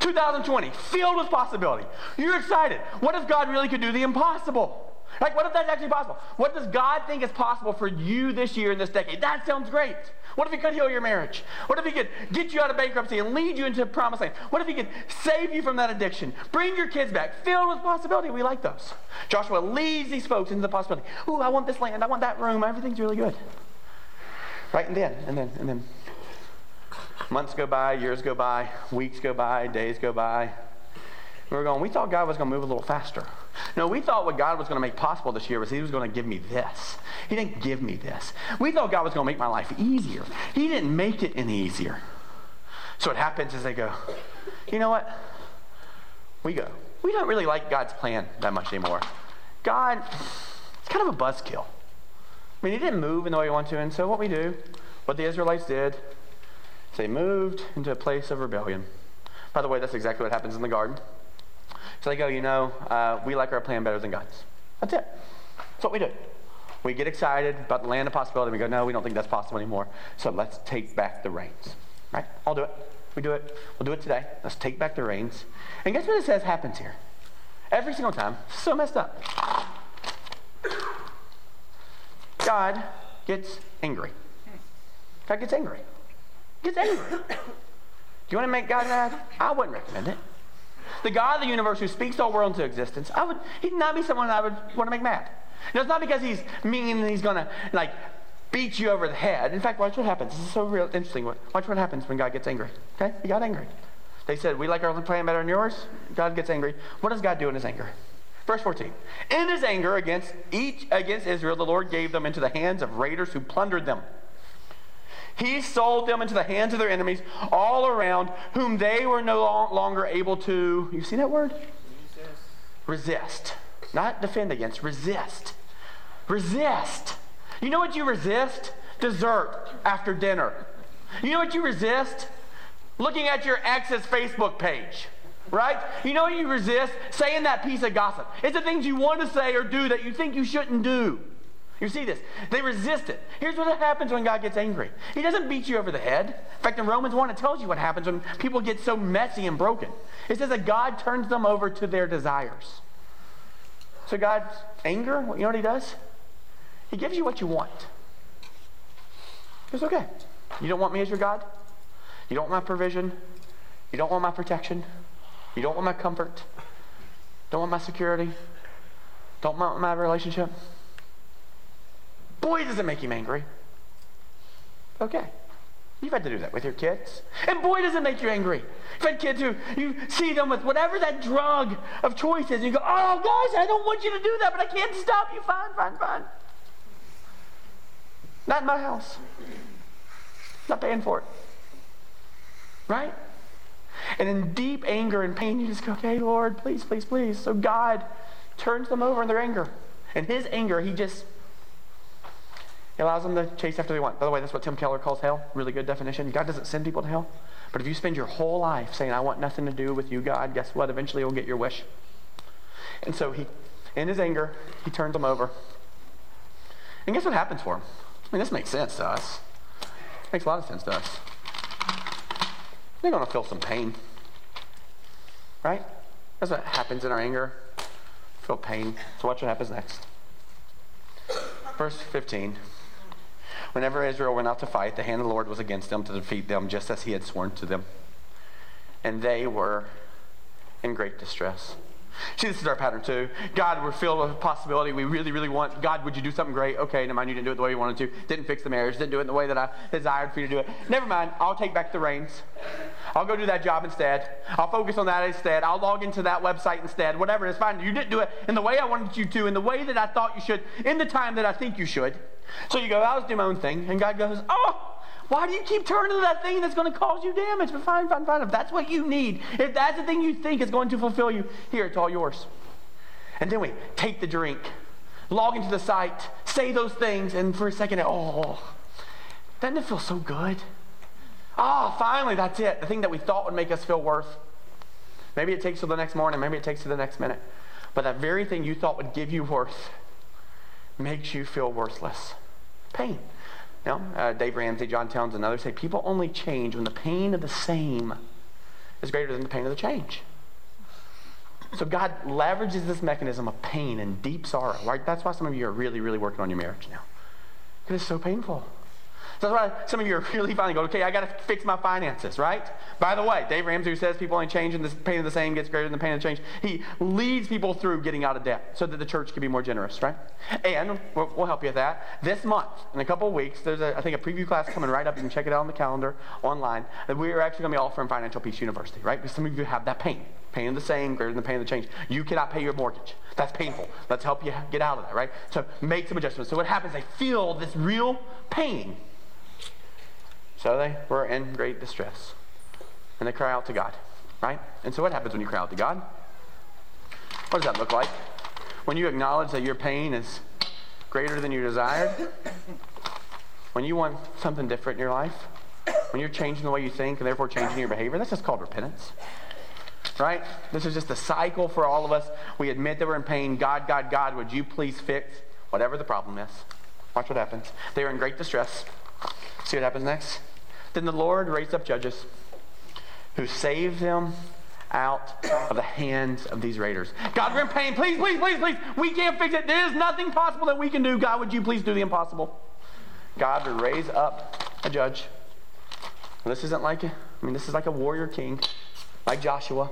2020, filled with possibility. You're excited. What if God really could do the impossible? Like, what if that's actually possible? What does God think is possible for you this year and this decade? That sounds great. What if he could heal your marriage? What if he could get you out of bankruptcy and lead you into promised land? What if he could save you from that addiction? Bring your kids back, filled with possibility. We like those. Joshua leads these folks into the possibility. Ooh, I want this land. I want that room. Everything's really good. Right? And then. Months go by, years go by, weeks go by, days go by. We thought God was going to move a little faster. No, we thought what God was going to make possible this year was he was going to give me this. He didn't give me this. We thought God was going to make my life easier. He didn't make it any easier. So what happens is they go, you know what? We don't really like God's plan that much anymore. God, it's kind of a buzzkill. I mean, he didn't move in the way he wanted to, and so what the Israelites did, is they moved into a place of rebellion. By the way, that's exactly what happens in the garden. So they go, we like our plan better than God's. That's it. That's what we do. We get excited about the land of possibility. We go, no, we don't think that's possible anymore. So let's take back the reins. Right? I'll do it. We do it. We'll do it today. Let's take back the reins. And guess what it says happens here? Every single time. So messed up. God gets angry. God gets angry. Gets angry. Do you want to make God mad? I wouldn't recommend it. The God of the universe who speaks the whole world into existence, he'd not be someone I would want to make mad. Now, it's not because he's mean and he's going to, beat you over the head. In fact, watch what happens. This is so real interesting. Watch what happens when God gets angry. Okay? He got angry. They said, we like our plan better than yours. God gets angry. What does God do in his anger? Verse 14. In his anger against Israel, the Lord gave them into the hands of raiders who plundered them. He sold them into the hands of their enemies all around, whom they were no longer able to, you see that word? Resist. Not defend against, resist. Resist. You know what you resist? Dessert after dinner. You know what you resist? Looking at your ex's Facebook page. Right? You know what you resist? Saying that piece of gossip. It's the things you want to say or do that you think you shouldn't do. You see this. They resist it. Here's what happens when God gets angry. He doesn't beat you over the head. In fact, in Romans 1, it tells you what happens when people get so messy and broken. It says that God turns them over to their desires. So God's anger, you know what he does? He gives you what you want. It's okay. You don't want me as your God? You don't want my provision? You don't want my protection? You don't want my comfort? Don't want my security? Don't want my relationship? Boy, does it make him angry. Okay. You've had to do that with your kids. And boy, does it make you angry. You've had kids who, you see them with whatever that drug of choice is, and you go, oh, gosh, I don't want you to do that, but I can't stop you. Fine. Not in my house. Not paying for it. Right? And in deep anger and pain, you just go, okay, Lord, please, please, please. So God turns them over in their anger. In his anger, He allows them to chase after they want. By the way, that's what Tim Keller calls hell. Really good definition. God doesn't send people to hell. But if you spend your whole life saying, I want nothing to do with you, God, guess what? Eventually you'll get your wish. And so in his anger, he turns them over. And guess what happens for him? I mean, this makes sense to us. It makes a lot of sense to us. They're going to feel some pain. Right? That's what happens in our anger. Feel pain. So watch what happens next. Verse 15. Whenever Israel went out to fight, the hand of the Lord was against them to defeat them, just as he had sworn to them. And they were in great distress. See, this is our pattern too. God, we're filled with possibility. We really, really want. God, would you do something great? Okay, never mind. You didn't do it the way you wanted to. Didn't fix the marriage. Didn't do it in the way that I desired for you to do it. Never mind. I'll take back the reins. I'll go do that job instead. I'll focus on that instead. I'll log into that website instead. Whatever. It's fine. You didn't do it in the way I wanted you to, in the way that I thought you should, in the time that I think you should. So you go, I'll just do my own thing. And God goes, oh, why do you keep turning to that thing that's going to cause you damage? But fine. If that's what you need, if that's the thing you think is going to fulfill you, here, it's all yours. And then we take the drink, log into the site, say those things, and for a second, oh, doesn't it feel so good? Oh, finally, that's it. The thing that we thought would make us feel worse. Maybe it takes till the next morning. Maybe it takes till the next minute. But that very thing you thought would give you worth makes you feel worthless. Pain. No, Dave Ramsey, John Townsend, and others say people only change when the pain of the same is greater than the pain of the change. So God leverages this mechanism of pain and deep sorrow, right? That's why some of you are really, really working on your marriage now. Because it's so painful. So that's why some of you are really finally going, okay, I got to fix my finances, right? By the way, Dave Ramsey, who says people ain't changing, the pain of the same gets greater than the pain of the change. He leads people through getting out of debt so that the church can be more generous, right? And we'll help you with that. This month, in a couple of weeks, there's, I think, a preview class coming right up. You can check it out on the calendar online. That we are actually going to be offering Financial Peace University, right? Because some of you have that pain. Pain of the same, greater than the pain of the change. You cannot pay your mortgage. That's painful. Let's help you get out of that, right? So make some adjustments. So what happens, they feel this real pain. So they were in great distress. And they cry out to God, right? And so what happens when you cry out to God? What does that look like? When you acknowledge that your pain is greater than you desired, when you want something different in your life, when you're changing the way you think and therefore changing your behavior, that's just called repentance. Right? This is just a cycle for all of us. We admit that we're in pain. God, would you please fix whatever the problem is? Watch what happens. They are in great distress. See what happens next? Then the Lord raised up judges who saved them out of the hands of these raiders. God, we're in pain. Please, please, please, please. We can't fix it. There is nothing possible that we can do. God, would you please do the impossible? God would raise up a judge. Well, this isn't like, this is like a warrior king, like Joshua.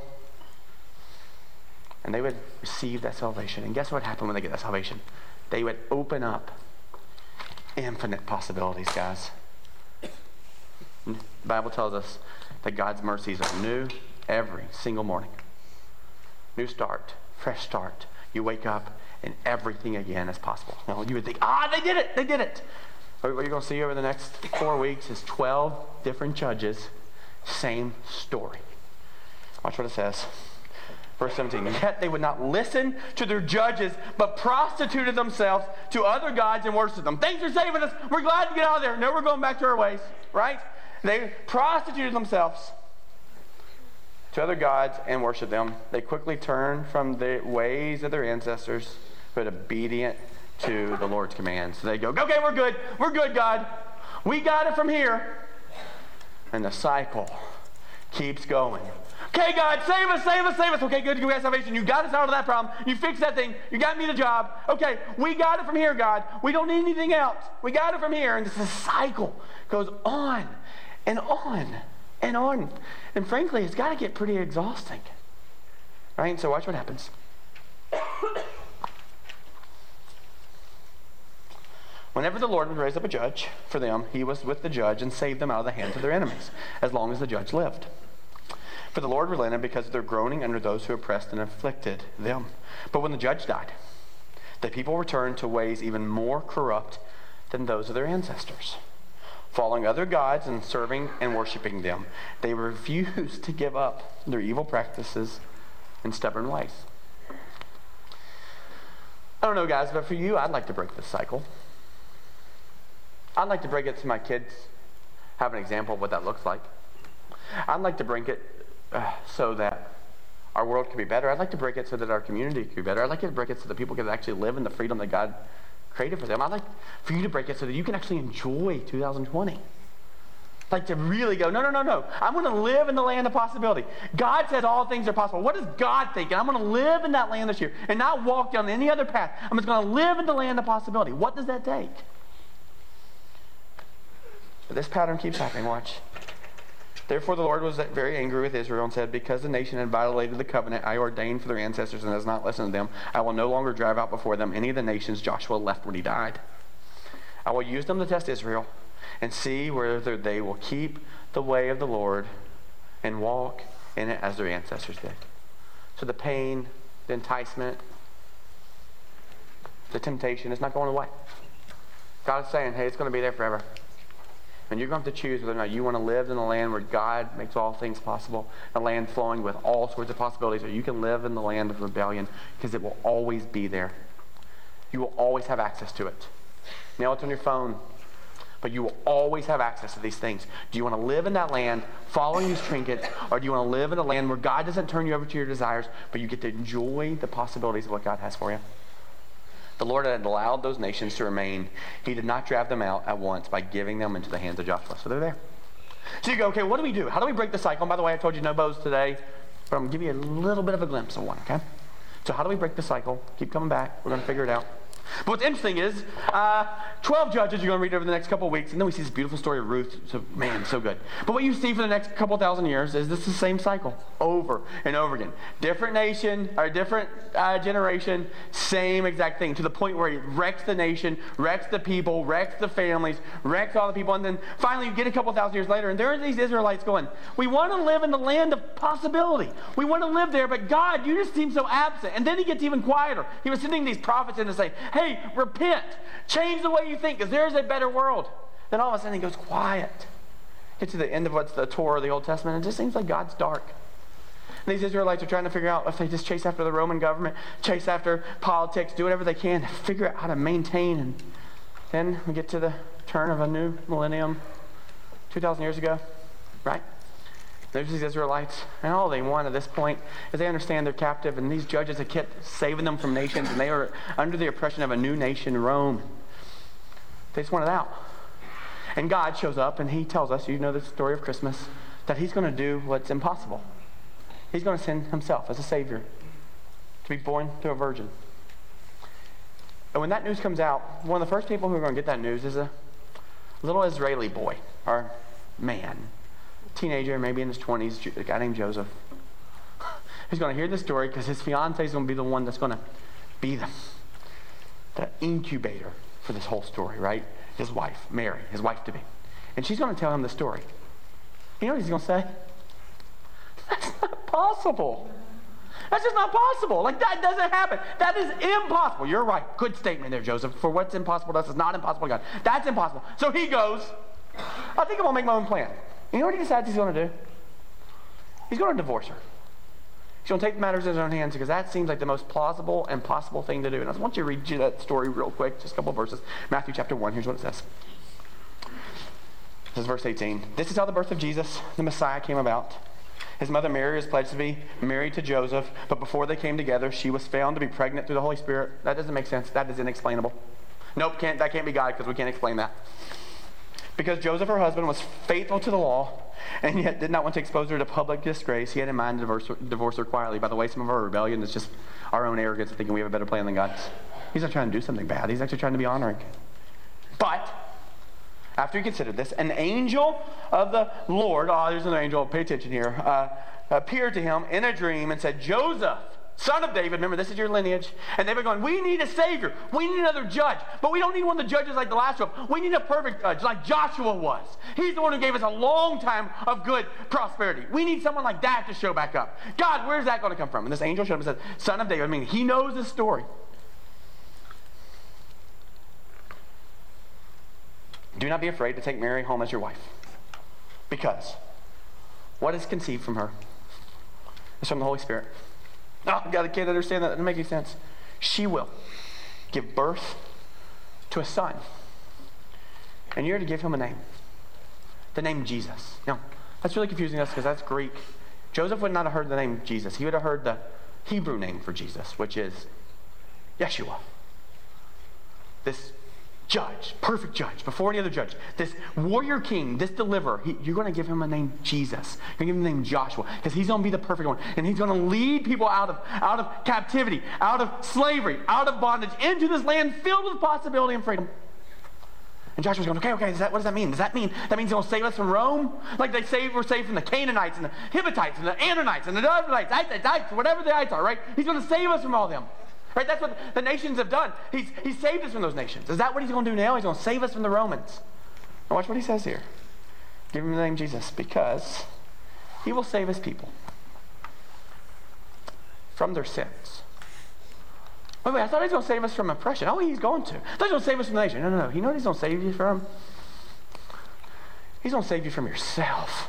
And they would receive that salvation. And guess what happened when they get that salvation? They would open up infinite possibilities, guys. The Bible tells us that God's mercies are new every single morning. New start, fresh start. You wake up and everything again is possible. Now you would think, they did it. What you're going to see over the next 4 weeks is 12 different judges, same story. Watch what it says. Verse 17, yet they would not listen to their judges, but prostituted themselves to other gods and worshipped them. Thanks for saving us. We're glad to get out of there. No, we're going back to our ways, right? They prostituted themselves to other gods and worshipped them. They quickly turned from the ways of their ancestors, but obedient to the Lord's commands. So they go, okay, we're good. We're good, God. We got it from here. And the cycle keeps going. Okay, God, save us. Okay, good, we got salvation. You got us out of that problem. You fixed that thing. You got me the job. Okay, we got it from here, God. We don't need anything else. We got it from here. And this cycle goes on and on and on. And frankly, it's got to get pretty exhausting. Right? And so watch what happens. Whenever the Lord would raise up a judge for them, he was with the judge and saved them out of the hands of their enemies, as long as the judge lived. For the Lord relented because of their groaning under those who oppressed and afflicted them. But when the judge died, the people returned to ways even more corrupt than those of their ancestors, following other gods and serving and worshiping them. They refused to give up their evil practices and stubborn ways. I don't know, guys, but for you, I'd like to break this cycle. I'd like to break it to my kids, have an example of what that looks like. I'd like to break it so that our world could be better. I'd like to break it so that our community could be better. I'd like to break it so that people could actually live in the freedom that God created for them. I'd like for you to break it so that you can actually enjoy 2020. Like to really go, no. I'm going to live in the land of possibility. God says all things are possible. What does God think? And I'm going to live in that land this year and not walk down any other path. I'm just going to live in the land of possibility. What does that take? But this pattern keeps happening. Watch. Therefore the Lord was very angry with Israel and said, because the nation had violated the covenant I ordained for their ancestors and has not listened to them, I will no longer drive out before them any of the nations Joshua left when he died. I will use them to test Israel and see whether they will keep the way of the Lord and walk in it as their ancestors did. So the pain, the enticement, the temptation is not going away. God is saying, hey, it's going to be there forever. And you're going to have to choose whether or not you want to live in a land where God makes all things possible, a land flowing with all sorts of possibilities, or you can live in the land of rebellion because it will always be there. You will always have access to it. Now it's on your phone, but you will always have access to these things. Do you want to live in that land following these trinkets, or do you want to live in a land where God doesn't turn you over to your desires, but you get to enjoy the possibilities of what God has for you? The Lord had allowed those nations to remain. He did not drive them out at once by giving them into the hands of Joshua. So they're there. So you go, okay, what do we do? How do we break the cycle? And by the way, I told you no bows today. but I'm going to give you a little bit of a glimpse of one, okay? So how do we break the cycle? Keep coming back. We're going to figure it out. But what's interesting is 12 judges you're going to read over the next couple of weeks, and then we see this beautiful story of Ruth. So, man, so good. But what you see for the next couple thousand years is this is the same cycle over and over again. Different nation, or different generation, same exact thing, to the point where it wrecks the nation, wrecks the people, wrecks the families, wrecks all the people. And then finally you get a couple thousand years later, and there are these Israelites going, we want to live in the land of possibility. We want to live there, but God, you just seem so absent. And then he gets even quieter. He was sending these prophets in to say, hey, repent. Change the way you think, because there's a better world. Then all of a sudden it goes quiet. Get to the end of what's the Torah, the Old Testament, and it just seems like God's dark. And these Israelites are trying to figure out if they just chase after the Roman government, chase after politics, do whatever they can to figure out how to maintain. And then we get to the turn of a new millennium, 2,000 years ago, right? There's these Israelites, and all they want at this point is they understand they're captive, and these judges have kept saving them from nations, and they are under the oppression of a new nation, Rome. They just wanted out. And God shows up, and he tells us, you know the story of Christmas, that he's going to do what's impossible. He's going to send himself as a Savior to be born to a virgin. And when that news comes out, one of the first people who are going to get that news is a little Israeli boy, or man, teenager, maybe in his 20s, a guy named Joseph. He's going to hear this story because his fiancée is going to be the one that's going to be the incubator for this whole story, right? His wife, Mary, his wife-to-be. And she's going to tell him the story. You know what he's going to say? That's not possible. That's just not possible. Like, that doesn't happen. That is impossible. You're right. Good statement there, Joseph. For what's impossible to us is not impossible to God. That's impossible. So he goes, I think I'm going to make my own plan. You know what he decides he's going to do? He's going to divorce her. He's going to take the matters in his own hands, because that seems like the most plausible and possible thing to do. And I just want you to read you that story real quick, just a couple of verses. Matthew chapter 1, here's what it says. This is verse 18. This is how the birth of Jesus, the Messiah, came about. His mother Mary was pledged to be married to Joseph, but before they came together, she was found to be pregnant through the Holy Spirit. That doesn't make sense. That is inexplainable. Nope, that can't be God, because we can't explain that. Because Joseph, her husband, was faithful to the law and yet did not want to expose her to public disgrace, he had in mind to divorce her quietly. By the way, some of our rebellion is just our own arrogance of thinking we have a better plan than God's. He's not trying to do something bad. He's actually trying to be honoring. But after he considered this, an angel of the Lord, oh, there's an angel, pay attention here, appeared to him in a dream and said, Joseph, son of David, remember this is your lineage. And they were going, we need a savior. We need another judge. But we don't need one of the judges like the last one. We need a perfect judge like Joshua was. He's the one who gave us a long time of good prosperity. We need someone like that to show back up. God, where's that going to come from? And this angel showed up and said, son of David. I mean, he knows this story. Do not be afraid to take Mary home as your wife, because what is conceived from her is from the Holy Spirit. Oh, God, I can't understand that. That doesn't make any sense. She will give birth to a son. And you're to give him a name. The name Jesus. Now, that's really confusing us because that's Greek. Joseph would not have heard the name Jesus. He would have heard the Hebrew name for Jesus, which is Yeshua. This judge, perfect judge, before any other judge, this warrior king, this deliverer, you're going to give him a name Jesus. You're going to give him the name Joshua, because he's going to be the perfect one, and he's going to lead people out of captivity, out of slavery, out of bondage, into this land filled with possibility and freedom. And Joshua's going, okay, what does that mean? Does that mean that means he's going to save us from Rome? Like we're saved from the Canaanites and the Hittites and the Amorites and the Hittites, whatever the Hittites are, right? He's going to save us from all them. Right, that's what the nations have done. He saved us from those nations. Is that what he's going to do now? He's going to save us from the Romans. Now watch what he says here. Give him the name Jesus, because he will save his people from their sins. Wait, I thought he was going to save us from oppression. Oh, he's going to. I thought he was going to save us from the nation. No. You know what he's going to save you from? He's going to save you from yourself.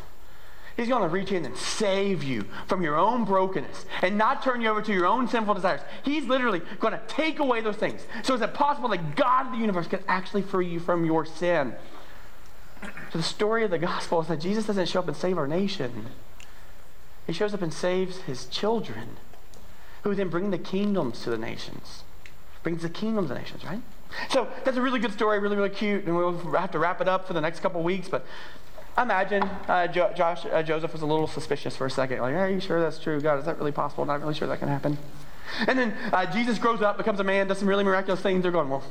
He's going to reach in and save you from your own brokenness and not turn you over to your own sinful desires. He's literally going to take away those things. So is it possible that God of the universe can actually free you from your sin? So the story of the gospel is that Jesus doesn't show up and save our nation. He shows up and saves his children, who then bring the kingdoms to the nations. Brings the kingdoms to the nations, right? So that's a really good story, really, really cute, and we'll have to wrap it up for the next couple weeks, but imagine Joseph was a little suspicious for a second. Like, are you sure that's true? God, is that really possible? Not really sure that can happen. And then Jesus grows up, becomes a man, does some really miraculous things. They're going, well,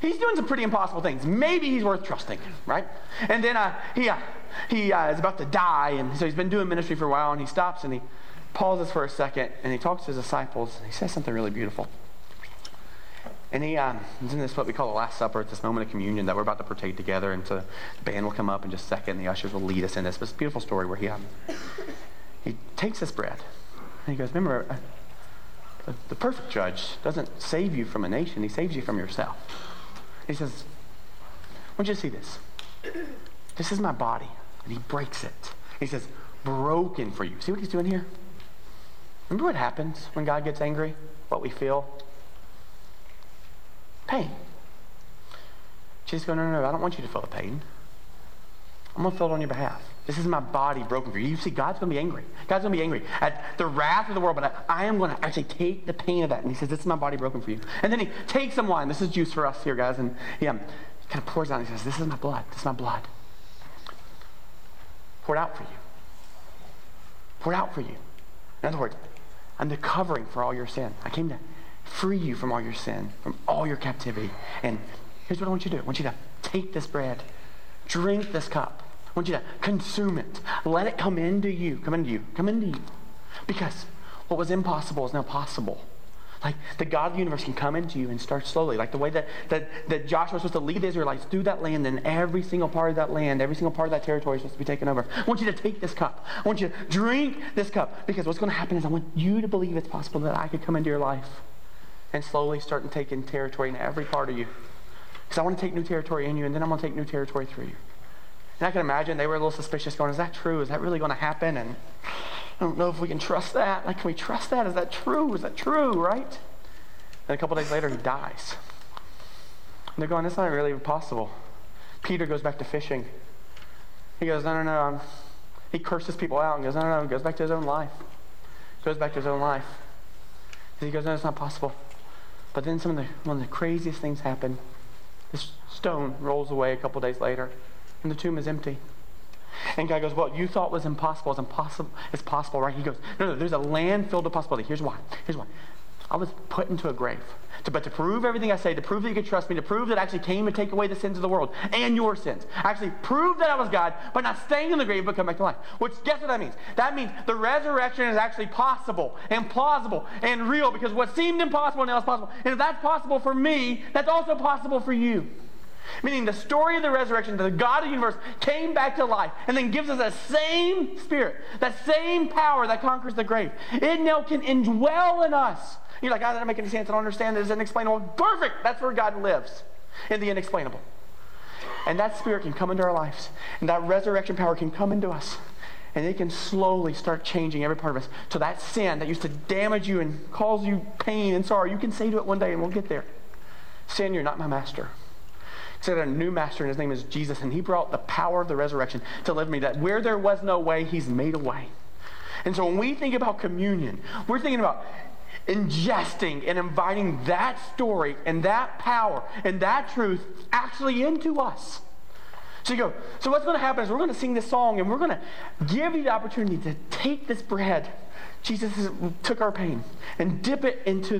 he's doing some pretty impossible things. Maybe he's worth trusting, right? And then he is about to die, and so he's been doing ministry for a while, and he stops, and he pauses for a second, and he talks to his disciples, and he says something really beautiful. And he is in this what we call the Last Supper. It's this moment of communion that we're about to partake together, and so the band will come up in just a second, and the ushers will lead us in this. But it's a beautiful story where he takes this bread, and he goes, remember, the perfect judge doesn't save you from a nation. He saves you from yourself. He says, I want you to see this. This is my body. And he breaks it. He says, broken for you. See what he's doing here? Remember what happens when God gets angry? What we feel? Pain. Jesus goes, no, I don't want you to feel the pain. I'm going to feel it on your behalf. This is my body broken for you. You see, God's going to be angry. God's going to be angry at the wrath of the world, but I am going to actually take the pain of that. And he says, this is my body broken for you. And then he takes some wine. This is juice for us here, guys. And he kind of pours out and he says, this is my blood. This is my blood. Poured out for you. Poured out for you. In other words, I'm the covering for all your sin. I came to free you from all your sin, from all your captivity. And here's what I want you to do. I want you to take this bread. Drink this cup. I want you to consume it. Let it come into you. Come into you. Come into you. Because what was impossible is now possible. Like the God of the universe can come into you and start slowly. Like the way that Joshua was supposed to lead the Israelites through that land, and every single part of that land, every single part of that territory is supposed to be taken over. I want you to take this cup. I want you to drink this cup. Because what's going to happen is I want you to believe it's possible that I could come into your life and slowly start taking territory in every part of you. Because I want to take new territory in you, and then I'm going to take new territory through you. And I can imagine they were a little suspicious going, is that true? Is that really going to happen? And I don't know if we can trust that. Like, can we trust that? Is that true? Is that true, right? And a couple days later, he dies. And they're going, that's not really possible. Peter goes back to fishing. He goes, no. He curses people out and goes, no. He goes back to his own life. And he goes, no, it's not possible. But then one of the craziest things happened. This stone rolls away a couple days later, and the tomb is empty. And God goes, what you thought was impossible is possible, right? He goes, no, there's a land filled with possibility. Here's why. I was put into a grave. But to prove everything I say, to prove that you could trust me, to prove that I actually came to take away the sins of the world and your sins. I actually proved that I was God, but not staying in the grave, but come back to life. Which, guess what that means? That means the resurrection is actually possible and plausible and real, because what seemed impossible now is possible. And if that's possible for me, that's also possible for you. Meaning the story of the resurrection, that the God of the universe came back to life and then gives us that same spirit, that same power that conquers the grave. It now can indwell in us. You're like, that doesn't make any sense. I don't understand. It's inexplainable. Perfect. That's where God lives, in the inexplainable. And that spirit can come into our lives. And that resurrection power can come into us. And it can slowly start changing every part of us. So that sin that used to damage you and cause you pain and sorrow, you can say to it one day, and we'll get there, sin, you're not my master. Said a new master, and his name is Jesus, and he brought the power of the resurrection to live in me, that where there was no way, he's made a way. And so when we think about communion, we're thinking about ingesting and inviting that story and that power and that truth actually into us. So you go, so what's going to happen is we're going to sing this song, and we're going to give you the opportunity to take this bread. Jesus took our pain and dip it into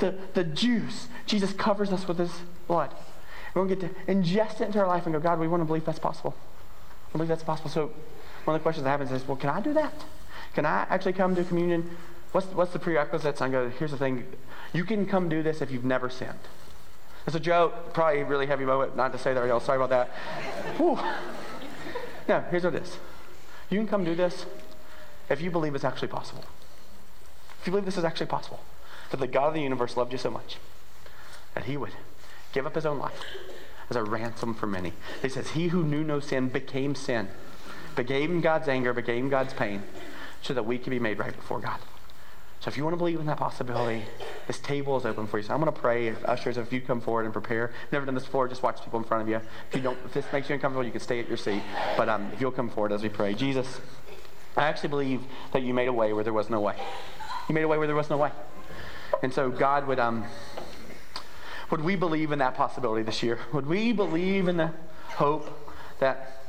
the juice. Jesus covers us with his blood. We're going to get to ingest it into our life and go, God, we want to believe that's possible. We believe that's possible. So one of the questions that happens is, well, can I do that? Can I actually come to communion? What's the prerequisites? And I go, here's the thing. You can come do this if you've never sinned. That's a joke. Probably a really heavy moment not to say that right now. Sorry about that. Whew. No, here's what it is. You can come do this if you believe it's actually possible. If you believe this is actually possible, that the God of the universe loved you so much that he would give up his own life as a ransom for many. He says, he who knew no sin became sin, became God's anger, became God's pain, so that we could be made right before God. So if you want to believe in that possibility, this table is open for you. So I'm going to pray. Ushers, if you come forward and prepare. Never done this before. Just watch people in front of you. If this makes you uncomfortable, you can stay at your seat. But if you'll come forward as we pray. Jesus, I actually believe that you made a way where there was no way. You made a way where there was no way. And so God would we believe in that possibility this year? Would we believe in the hope that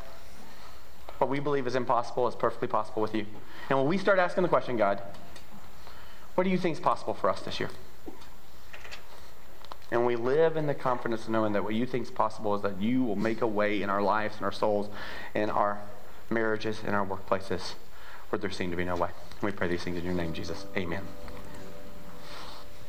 What we believe is impossible is perfectly possible with you. And when we start asking the question, God, what do you think is possible for us this year? And we live in the confidence of knowing that what you think is possible is that you will make a way in our lives and our souls and our marriages and our workplaces where there seem to be no way. We pray these things in your name, Jesus. Amen.